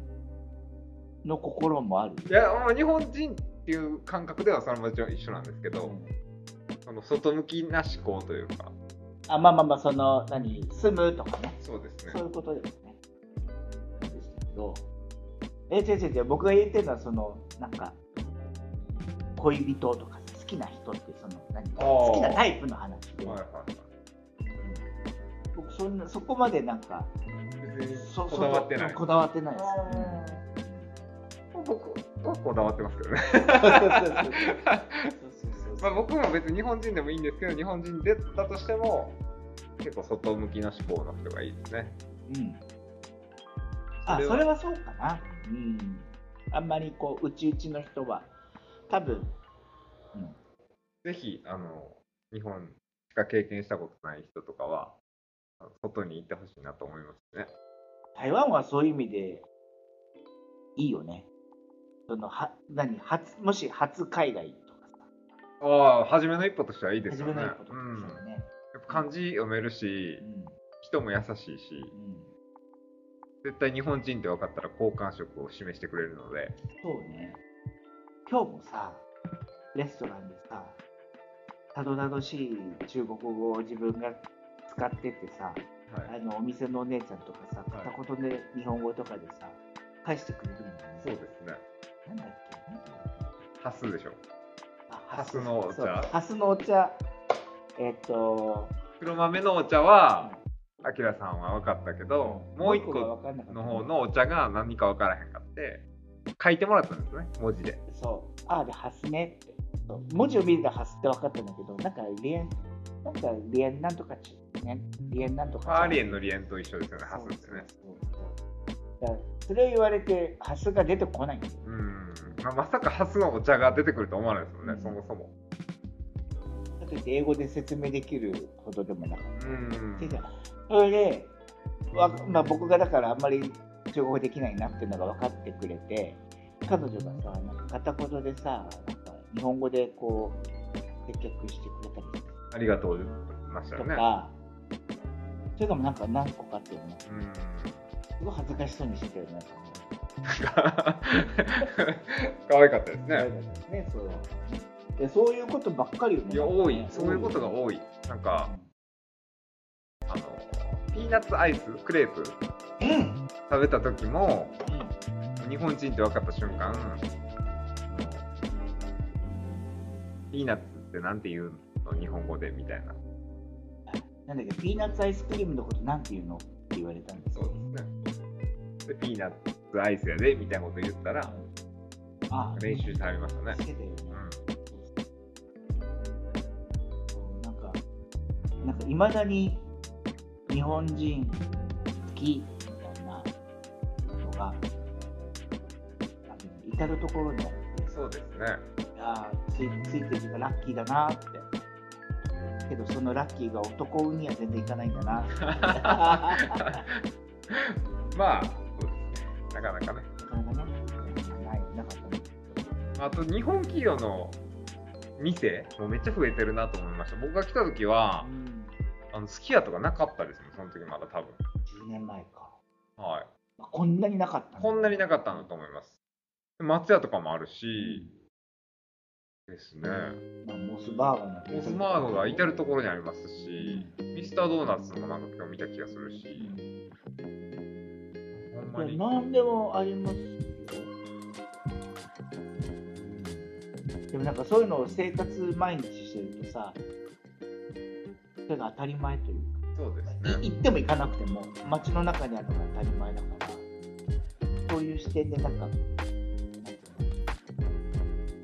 の心もある。いや日本人っていう感覚ではそれも一緒なんですけど、その外向きな思考というか。まあその住むとかね。そうですね。そういうことですね。でしたけど。違う僕が言ってるのはそのなんか恋人とか好きな人ってその何か好きなタイプの話で、僕そこまでなんかこだわってないですよね。僕はこだわってますけどね。僕も別に日本人でもいいんですけど、日本人だとしても結構外向きな思考の人がいいですね。うん。それはそうかな。うん、あんまりこう内の人は多分、ぜひ日本しか経験したことない人とかは外に行ってほしいなと思いますね。台湾はそういう意味でいいよね。そのもし初海外とかさ、初めの一歩としてはいいですよね。やっぱ漢字読めるし、人も優しいし。絶対日本人って分かったら好感触を示してくれるので。そうね。今日もさ、レストランでさ、たどたどしい中国語を自分が使っててさ、はい、お店のお姉ちゃんとかさ、片言で日本語とかでさ、返してくれるもんね。そうですね。なんだっけ？ハスでしょ。ハスのお茶。ハスのお茶。黒豆のお茶は、あきらさんは分かったけど、もう一個の方のお茶が何か分からへんかって、書いてもらったんですね、文字で。そう。ああ、で、ハスねって。文字を見るとハスって分かったんだけど、なんかリエンなんとかち、ね、リエンなんとか。アーリエンのリエンと一緒ですよね、ハスってね。それを言われて、ハスが出てこないんですよ。まさかハスのお茶が出てくると思わないですよね、そもそも。だって英語で説明できるほどでもなかった。それで、まあ、僕がだからあんまり中国語できないなっていうのが分かってくれて、彼女がさ、なんか片言でさ、日本語でこう接客してくれたりありがとうございましたよね。とか、それでもなんか何個かあってるね。すごい恥ずかしそうにしてたよね。可愛かったですね。可愛かったですね。そういうことばっかりよね。いや、多い。そういうことが多い。なんかピーナッツアイスクレープ食べた時も、日本人って分かった瞬間。ピーナッツってなんて言うの日本語でみたいな。なんだっけ、ピーナッツアイスクリームのことなんて言うのって言われたんですよ。そうですね。でピーナッツアイスやでみたいなこと言ったら、練習してありましたね。してたよね。なんかいまだに日本人好きみたいなのが至るところにあって。そうですね。ついてるのラッキーだなって。けどそのラッキーが男運には全然いかないんだなって。まあなかなかね。あと日本企業の店もめっちゃ増えてるなと思いました。僕が来た時は、すき家とかなかったですもん。その時まだ多分。10年前か。はい。こんなになかった。こんなになかったんだと思います。松屋とかもあるし。ですね。モスバーガーが至る所にありますし、ミスタードーナツもなんか今日見た気がするし、ほんまに何でもありますよ。でもなんかそういうのを生活毎日してるとさ、それが当たり前というか。そうですね。行っても行かなくても街の中にあるのが当たり前だから、そういう視点でなんか。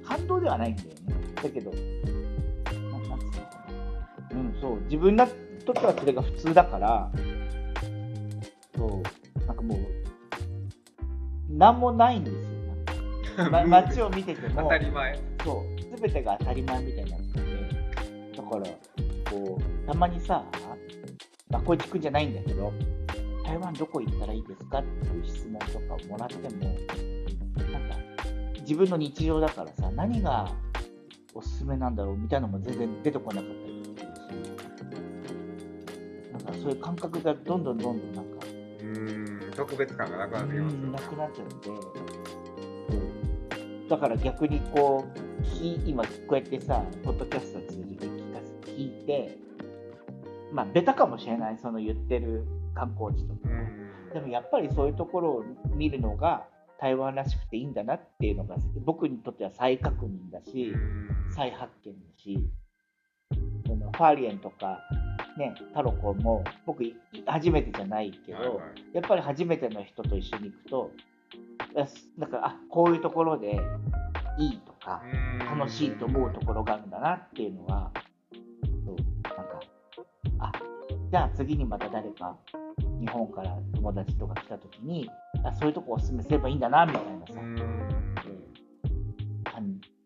感動ではないんだよね。だけど、そう自分にとってはそれが普通だから、そうなんかもう何もないんですよ。街を見てても当たり前。そう、全てが当たり前みたいなので、だからこうたまにさ、まあこいつくんじゃないんだけど、台湾どこ行ったらいいですかっていう質問とかをもらっても、なんか。自分の日常だからさ、何がおすすめなんだろうみたいなのも全然出てこなかったりするし、なんかそういう感覚がどんどんなんか特別感がなくなってきますよね。なくなっちゃって、だから逆にこう今こうやってさ、ポッドキャストを通じて聞いて、まあベタかもしれない、その言ってる観光地とか、でもやっぱりそういうところを見るのが。台湾らしくていいんだなっていうのが僕にとっては再確認だし、再発見だし、ファーリエンとか、ね、タロコも僕初めてじゃないけど、やっぱり初めての人と一緒に行くと、なんかこういうところでいいとか楽しいと思うところがあるんだなっていうのは、なんかじゃあ次にまた誰か。日本から友達とか来た時にそういうとこおすすめすればいいんだなみたいなさ、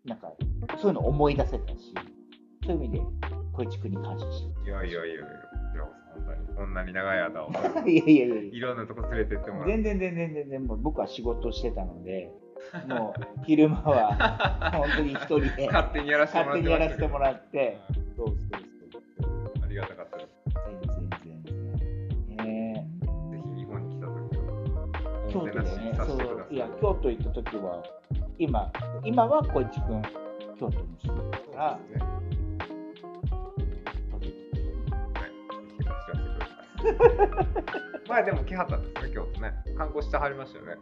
なんかそういうの思い出せたし、そういう意味でこいちくんに感謝して。いやこんなに長い間をいろんなとこ連れてってもらって全然もう僕は仕事してたので、もう昼間は本当に一人で勝手にやらせてもらって、ありがたかったです。京都でね、そういや京都行った時は今はこいちくん京都に住んでるから、ね、前でも来はったんですね、京都ね。観光してはりましたよね。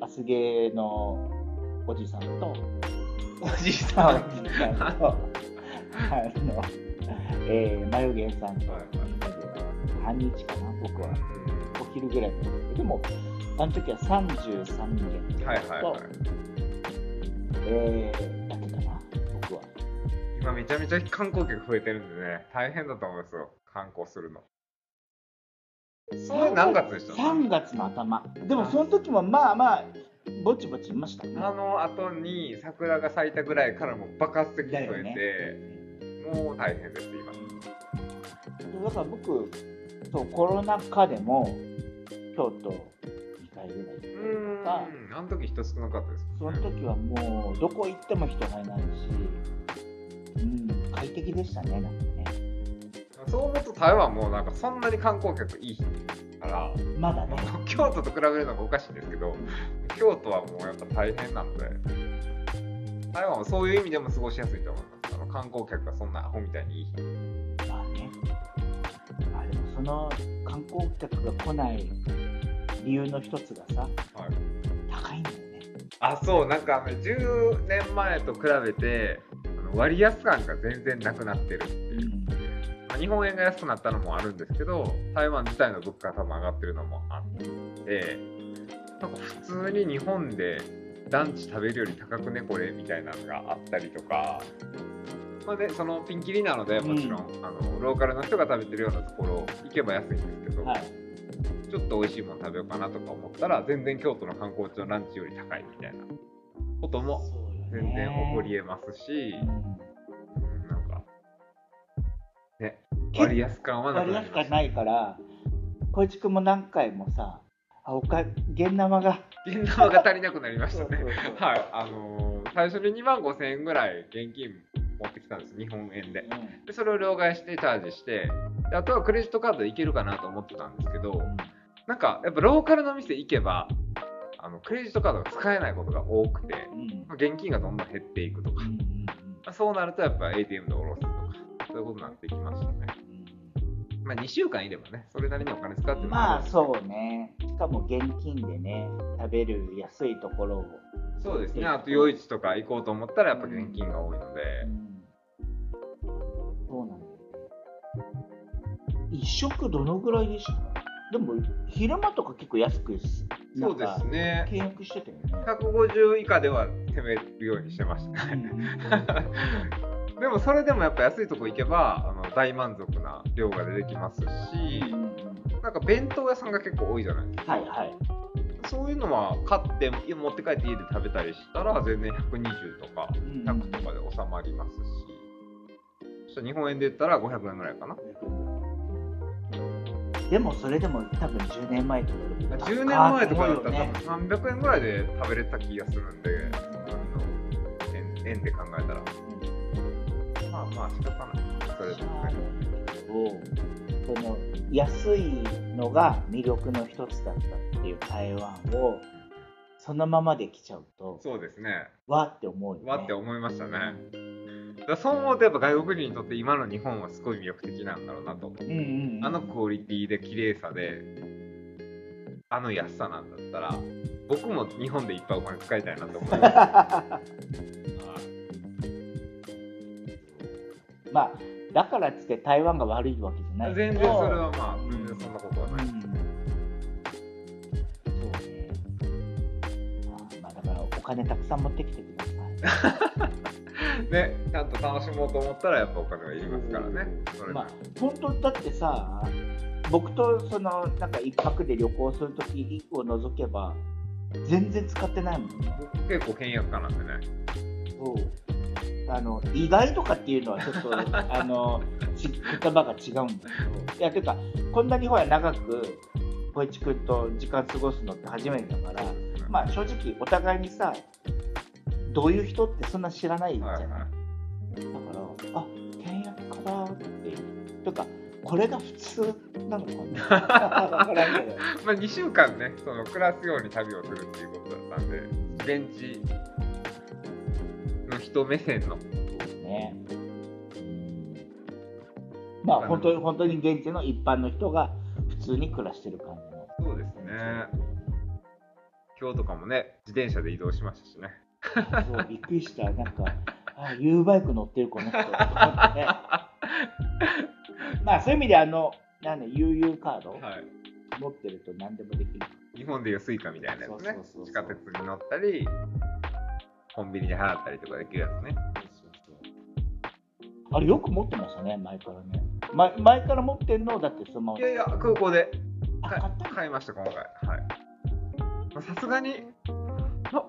アスゲーのおじさんとおじいさんと眉毛さんと半日かな、僕はお昼ぐらいでもあの時は33人と、はいはいはい、だけかな僕は。今めちゃめちゃ観光客増えてるんでね、大変だと思うんですよ観光するの。それ何月でした？ 3 月の頭。でもその時もまあまあぼちぼちいましたね。あの後に桜が咲いたぐらいからもう爆発的に増えて、ね、もう大変です今。だから僕そうコロナ禍でも京都2回ぐらい行ったとか。あの時人少なかったです、ね、その時はもうどこ行っても人がいないし、うん、快適でしたね。なんかね、そう思うと台湾もなんかそんなに観光客いいからまだね、京都と比べるのがおかしいんですけど、京都はもうやっぱ大変なんで、台湾はそういう意味でも過ごしやすいと思います。あの観光客がそんなアホみたいにいい。まあね、まあでもその観光客が来ない理由の一つがさ、はい、高いんだよね。あ、そう、なんか10年前と比べて割安感が全然なくなってるっていう、うん、日本円が安くなったのもあるんですけど、台湾自体の物価が多分上がってるのもあって、なんか普通に日本でランチ食べるより高くねこれみたいなのがあったりとか、まあね、そのピンキリなのでもちろん、うん、あのローカルの人が食べてるようなところ行けば安いんですけど、はい、ちょっと美味しいもの食べようかなとか思ったら全然京都の観光地のランチより高いみたいなことも全然起こりえますし、ね、割安感はなくなりました。割安感ないから小市くんも何回もさ、あ、おかげん玉が足りなくなりましたね。そうそうそうはい、最初に25,000円ぐらい現金持ってきたんです、日本円で、うん、でそれを両替してチャージして、であとはクレジットカードでいけるかなと思ってたんですけど、なんかやっぱローカルの店行けばクレジットカードが使えないことが多くて、うん、現金がどんどん減っていくとか、うん、そうなるとやっぱ ATM で下ろすとかそういうことになってきましたね。まあ2週間いればね、それなりにお金使ってもまあそうね。しかも現金でね、食べる安いところを、そうですね。あと夜市とか行こうと思ったらやっぱ現金が多いので、うん、そうなんです。1食どのぐらいでした？でも昼間とか結構安くです。そうですね。契約してたよね。150以下では攻めるようにしてました。でもそれでもやっぱ安いとこ行けば大満足な量が出てきますし、なんか弁当屋さんが結構多いじゃないですか、はいはい、そういうのは買って持って帰って家で食べたりしたら全然120とか100とかで収まりますし、そしたら日本円で言ったら500円ぐらいかな。でもそれでも多分10年前とかだったら10年前とかだったら多分300円ぐらいで食べれた気がするんで、円で考えたらまあまあ仕方ない。それですね。この安いのが魅力の一つだったっていう台湾をそのままで来ちゃうと、そうですね。わって思うよね。わって思いましたね。だそう思うとやっぱ外国人にとって今の日本はすごい魅力的なんだろうなと思って、あのクオリティで綺麗さであの安さなんだったら僕も日本でいっぱいお金使いたいなと思います。まあ、だからっつって台湾が悪いわけじゃないけど、全然それはまあ全然そんなことはない、そうね、まあだからお金たくさん持ってきてくださいね、ちゃんと楽しもうと思ったらやっぱお金はいりますからね、それまあ本当だってさ、僕とそのなんか一泊で旅行するときを除けば全然使ってないもんね。僕結構倹約家なんでね、そう、意外とかっていうのはちょっと言葉が違うんだけど、いやてかこんなにほや長く小市くんと時間過ごすのって初めてだから、まあ正直お互いにさどういう人ってそんな知らないじゃない、はいはい、だからあ倹約家だってとかこれが普通なのかなまあ2週間ねその暮らすように旅をするっていうことだったんで、現地人目線のね、まあ本当に現地の一般の人が普通に暮らしてる感じの。そうですね。今日とかもね自転車で移動しましたしねもうびっくりした。なんか、あ、U バイク乗ってるこの人とかね。まあそういう意味でなんだ、UU カード、はい、持ってると何でもできる。日本でいうスイカみたいなやつね。そうそうそうそう、地下鉄に乗ったり、コンビニで払ったりとかできるやつね。あれよく持ってましたね、前からね。前から持ってんのだってそのまま。いやいや、空港で買いました今回。はい。さすがに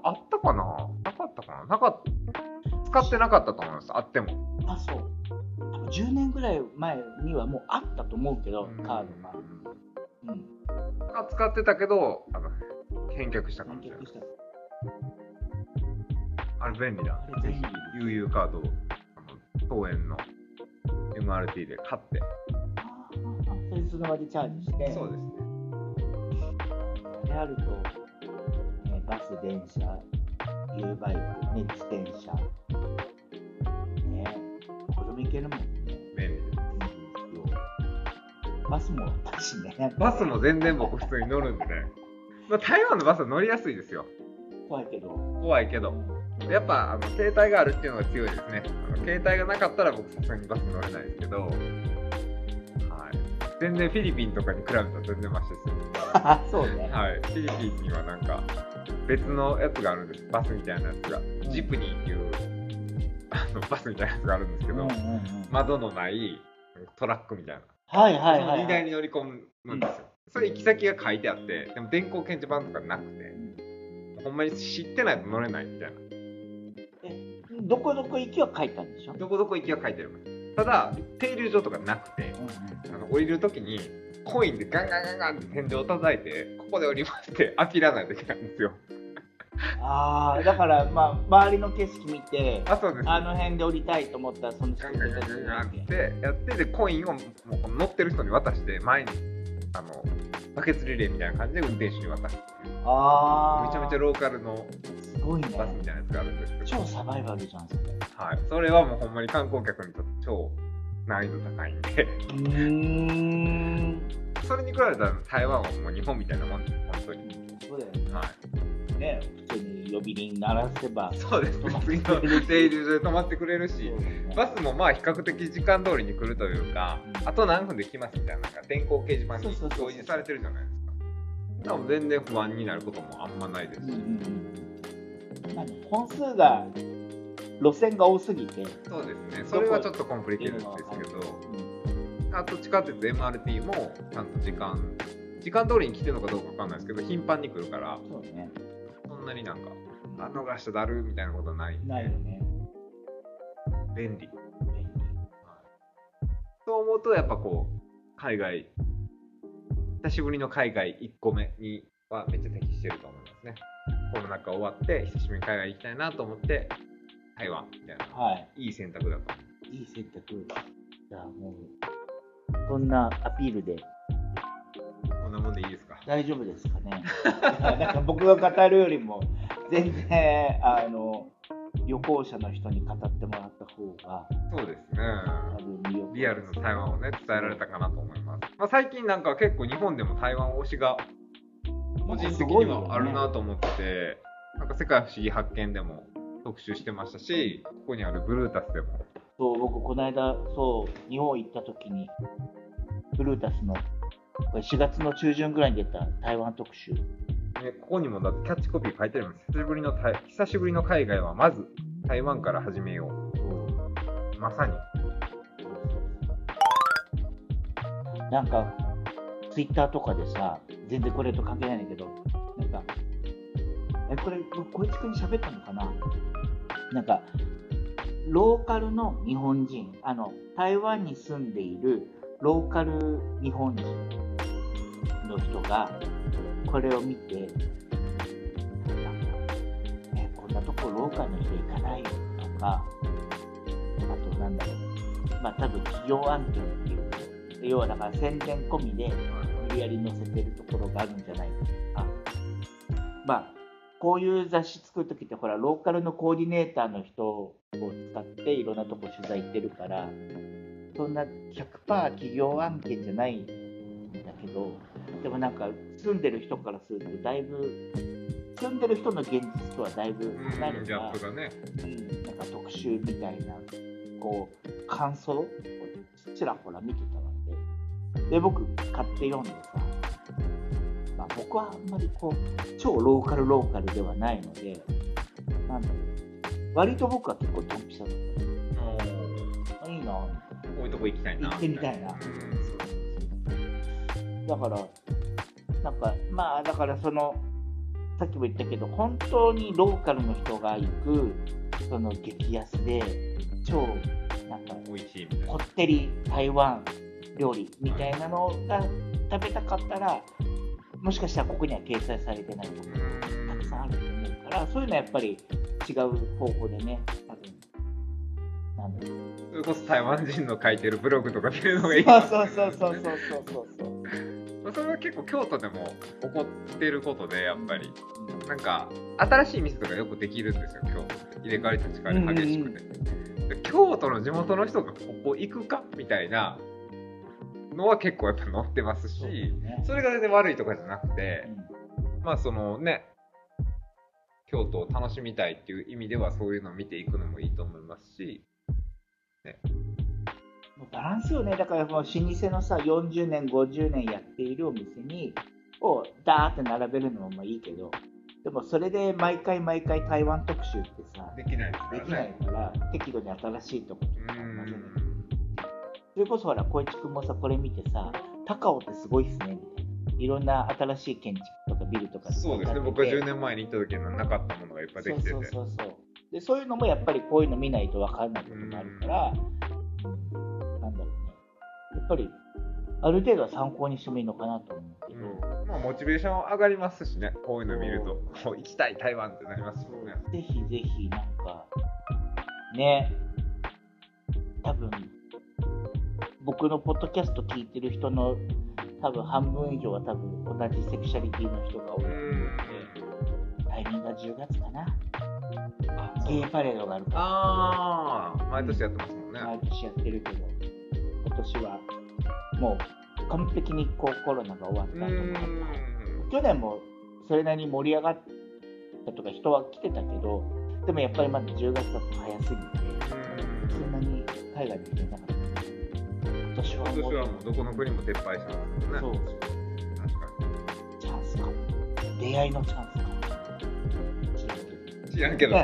あったかな、なかったかな、なかった。使ってなかったと思います。あっても。あ、そう。10年ぐらい前にはもうあったと思うけど、カードが。うん。使ってたけど返却したかもしれない。あれ便利だ。ぜひ UU カードを当園の MRT で買って、それその場でチャージして、そうですね。であると、バス、電車、U バイク、ね、自転車、ね、子供行けるもんね。便利です。バスも私ね。バスも全然僕普通に乗るんでね。まあ台湾のバスは乗りやすいですよ。怖いけど。やっぱ携帯があるっていうのが強いですね。携帯がなかったら僕さすがにバス乗れないですけど、はい、全然フィリピンとかに比べたら全然マシですよ。そうね、はい。フィリピンにはなんか別のやつがあるんです、バスみたいなやつが、うん、ジプニーっていうバスみたいなやつがあるんですけど、うんうんうん、窓のないトラックみたいな、はいはいはいはい、その荷台に乗り込むんですよ、うん、それ行き先が書いてあって、でも電光掲示板とかなくて、ほんまに知ってないと乗れないみたいな。どこどこ行きは書いたんでしょ。どこどこ行きは書いてる。ただ停留所とかなくて、うんうん、降りるときにコインでガンガンガンガンって天井を叩いて、ここで降りますってアピらないといけないんですよ。ああ、だからまあ周りの景色見て、そうです、あの辺で降りたいと思ったらそのガンガンガンガンってやって、でコインをもう乗ってる人に渡して、前にバケツリレーみたいな感じで運転手に渡す。ああ、めちゃめちゃローカルのすごいね、バスみたいなやつがあるんですけど、超サバイバルじゃんそれ。はい、それはもうほんまに観光客にとって超難易度高いんで。それに比べたら台湾はもう日本みたいなもんです、本当に。そうだよね。はい。ね、普通に呼び鈴鳴らせば。そうですね。次の停留所で止まってくれるし、ね、バスもまあ比較的時間通りに来るというか、うん、あと何分で来ますみたいな、なんか電光掲示板に表示されてるじゃないですか。多分全然不安になることもあんまないですし。うんうん、本数が、路線が多すぎて、そうですね、それはちょっとコンプリケートですけど、あと地下鉄 MRT もちゃんと時間通りに来てるのかどうか分かんないですけど、頻繁に来るから、 ね、そんなになんか逃しただるみたいなことはないんで、ないよね、便利、はい、と思うとやっぱこう久しぶりの海外1個目にはめっちゃ適してると思いますね。コロナ禍終わって久しぶりに海外行きたいなと思って台湾みたいな、はい、いい選択だと思う。いい選択だ。じゃあもうこんなアピールでこんなもんでいいですか。大丈夫ですかね。なんか僕が語るよりも全然旅行者の人に語ってもらった方が、そうですね、リアルの台湾をね伝えられたかなと思います。まあ、最近なんか結構日本でも台湾推しが個人的にはあるなと思ってて、ね、なんか世界不思議発見でも特集してましたし、ここにあるブルータスでも。そう、僕この間そう日本行った時にブルータスの4月の中旬ぐらいに出た台湾特集、ここにもだってキャッチコピー書いてあります。久しぶりの海外はまず台湾から始めよう。まさになんかツイッターとかでさ、全然これと関係ないんだけど、なんかこれこいつくんに喋ったのかな、なんかローカルの日本人、台湾に住んでいるローカル日本人の人がこれを見て、こんなとこローカルの人行かないよとか、あとなんだろう、まあ多分企業案件っていう要はだから宣伝込みで無理やり載せてるところがあるんじゃないか。まあこういう雑誌作るときってほらローカルのコーディネーターの人を使っていろんなとこ取材行ってるから、そんな 100% 企業案件じゃないんだけど、でもなんか住んでる人からするとだいぶ住んでる人の現実とはだいぶなるから、ギャップがね、なんか特集みたいなこう感想をちらほら見てたわけで、僕買って読んでさ、まあ、僕はあんまりこう超ローカルではないので、なんだろう、割と僕は結構ドンピシャだった。いいな、こういうとこ行きたいな、行ってみたいな。だからなんか、まあだからそのさっきも言ったけど、本当にローカルの人が行くその激安で超なんかおいしいみたいなこってり台湾料理みたいなのが食べたかったら、もしかしたらここには掲載されてないところたくさんあると思うから、そういうのはやっぱり違う方法でね、多分なんだろう、それこそ台湾人の書いてるブログとか見るのがいい。そうそれは結構京都でも起こってることで、やっぱりなんか新しい店とかよくできるんですよ、京都。入れ替わり立ち替わり激しくて、で京都の地元の人がここ行くかみたいなのは結構やっぱ載ってますし、 それが全然悪いとかじゃなくて、まあそのね、京都を楽しみたいっていう意味ではそういうのを見ていくのもいいと思いますしね、もうバランスよね。だからもう老舗のさ、40年50年やっているお店にをダーって並べるのもいいけど、でもそれで毎回台湾特集ってさできないから、適度に新しいとことかなるね。それこそほら、小市君もさ、これ見てさ、高尾ってすごいっすねみたいな、いろんな新しい建築とかビルとか、そうですね、僕は10年前に行った時はなかったものがいっぱいできてて、そうで、そういうのもやっぱりこういうの見ないと分かんないことがあるから、なんだろうね、やっぱりある程度は参考にしてもいいのかなと思うけど、まあ、モチベーション上がりますしね、こういうの見ると行きたい台湾ってなりますもんね。ぜひぜひ、なんかね、多分僕のポッドキャスト聞いてる人の多分半分以上は多分同じセクシャリティの人が多いと思うので、タイミングが10月かな、ゲイパレードがあるから。毎年やってますもんね。毎年やってるけど、今年はもう完璧にこうコロナが終わったとか、去年もそれなりに盛り上がったとか人は来てたけど、でもやっぱりまだ10月だと早すぎて、そんなに海外に行けなかった。今年はもうどこの国も撤廃したんですよね。そう、確かにチャンスかも、出会いのチャンスかも。知らんけど、ぜ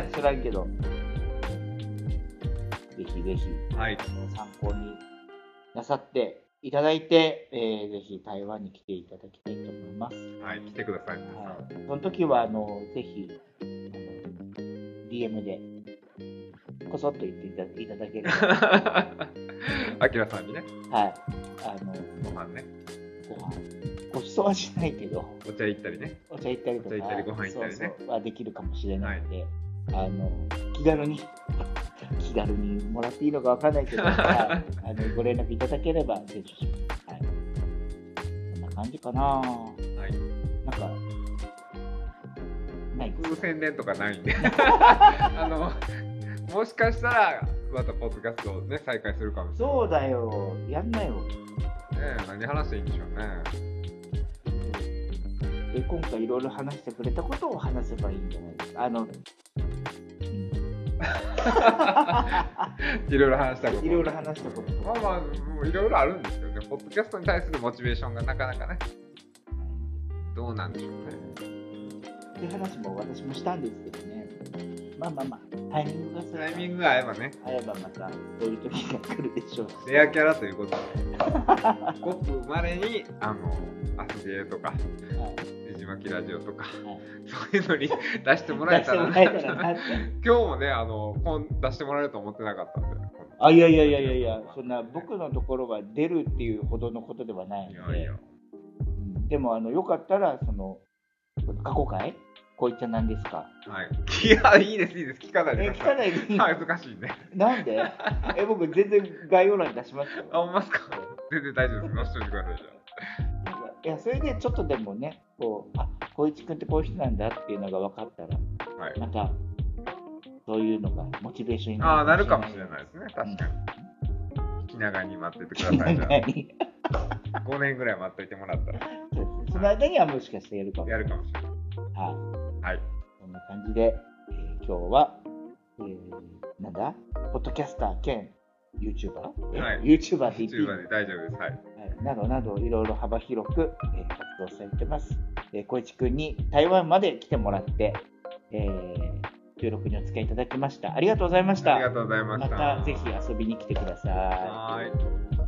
ひぜひ、はい、参考になさっていただいて、ぜひ台湾に来ていただきたいと思います。はい、来てください。はい、その時はぜひDM でこそっと言っていただければ。あきらさんにね。はい。ご飯ね。ご馳走はしないけど、お茶行ったりね、とか、ご飯行ったりね、そうはできるかもしれないので、はい、気軽にもらっていいのかわかんないけど、ご連絡いただければぜひ、はい、こんな感じかな。はい、なんかないですか、宣伝とかないんで、もしかしたらまたポッドキャストをね、再開するかもしれない。そうだよ、やんなよ。何話していいんでしょうね。で、今回いろいろ話してくれたことを話せばいいんじゃないですか。いろいろ話したこと。まあいろいろあるんですけどね。ポッドキャストに対するモチベーションがなかなかね、どうなんでしょうね。って話も私もしたんですけどね。まあタイミングが合えばまたそういう時が来るでしょう。レアキャラということで、ごく生まれにアスゲーとかねじまきラジオとか、そういうのに出してもらえたらな。今日もね、出してもらえると思ってなかったんで。いや、そんな僕のところは出るっていうほどのことではないので、でもよかったら過去回こいちゃんなんですか。はい。いいです。聞かないでください。聞かないで。恥ずかしいね。なんで？僕全然概要欄に出しますよ。あ、思いますか。全然大丈夫です。載せておいてくださいじゃん。いや、それでちょっとでもね、こいちくんってこういう人なんだっていうのが分かったら、はい、またそういうのがモチベーションになるかもしれないですね。確かに。気長に待っててくださいじゃん。5年ぐらい待っといてもらったら。その間にはもしかしてやるかもしれない。はい。はい、こんな感じで、今日は、なんだポッドキャスター兼 YouTuber、はい、YouTuber で大丈夫です、はい、などなどいろいろ幅広く、活動されてます。小市くんに台湾まで来てもらって、収録にお付き合いいただきました。ありがとうございました。ありがとうございました。またぜひ遊びに来てください。はい。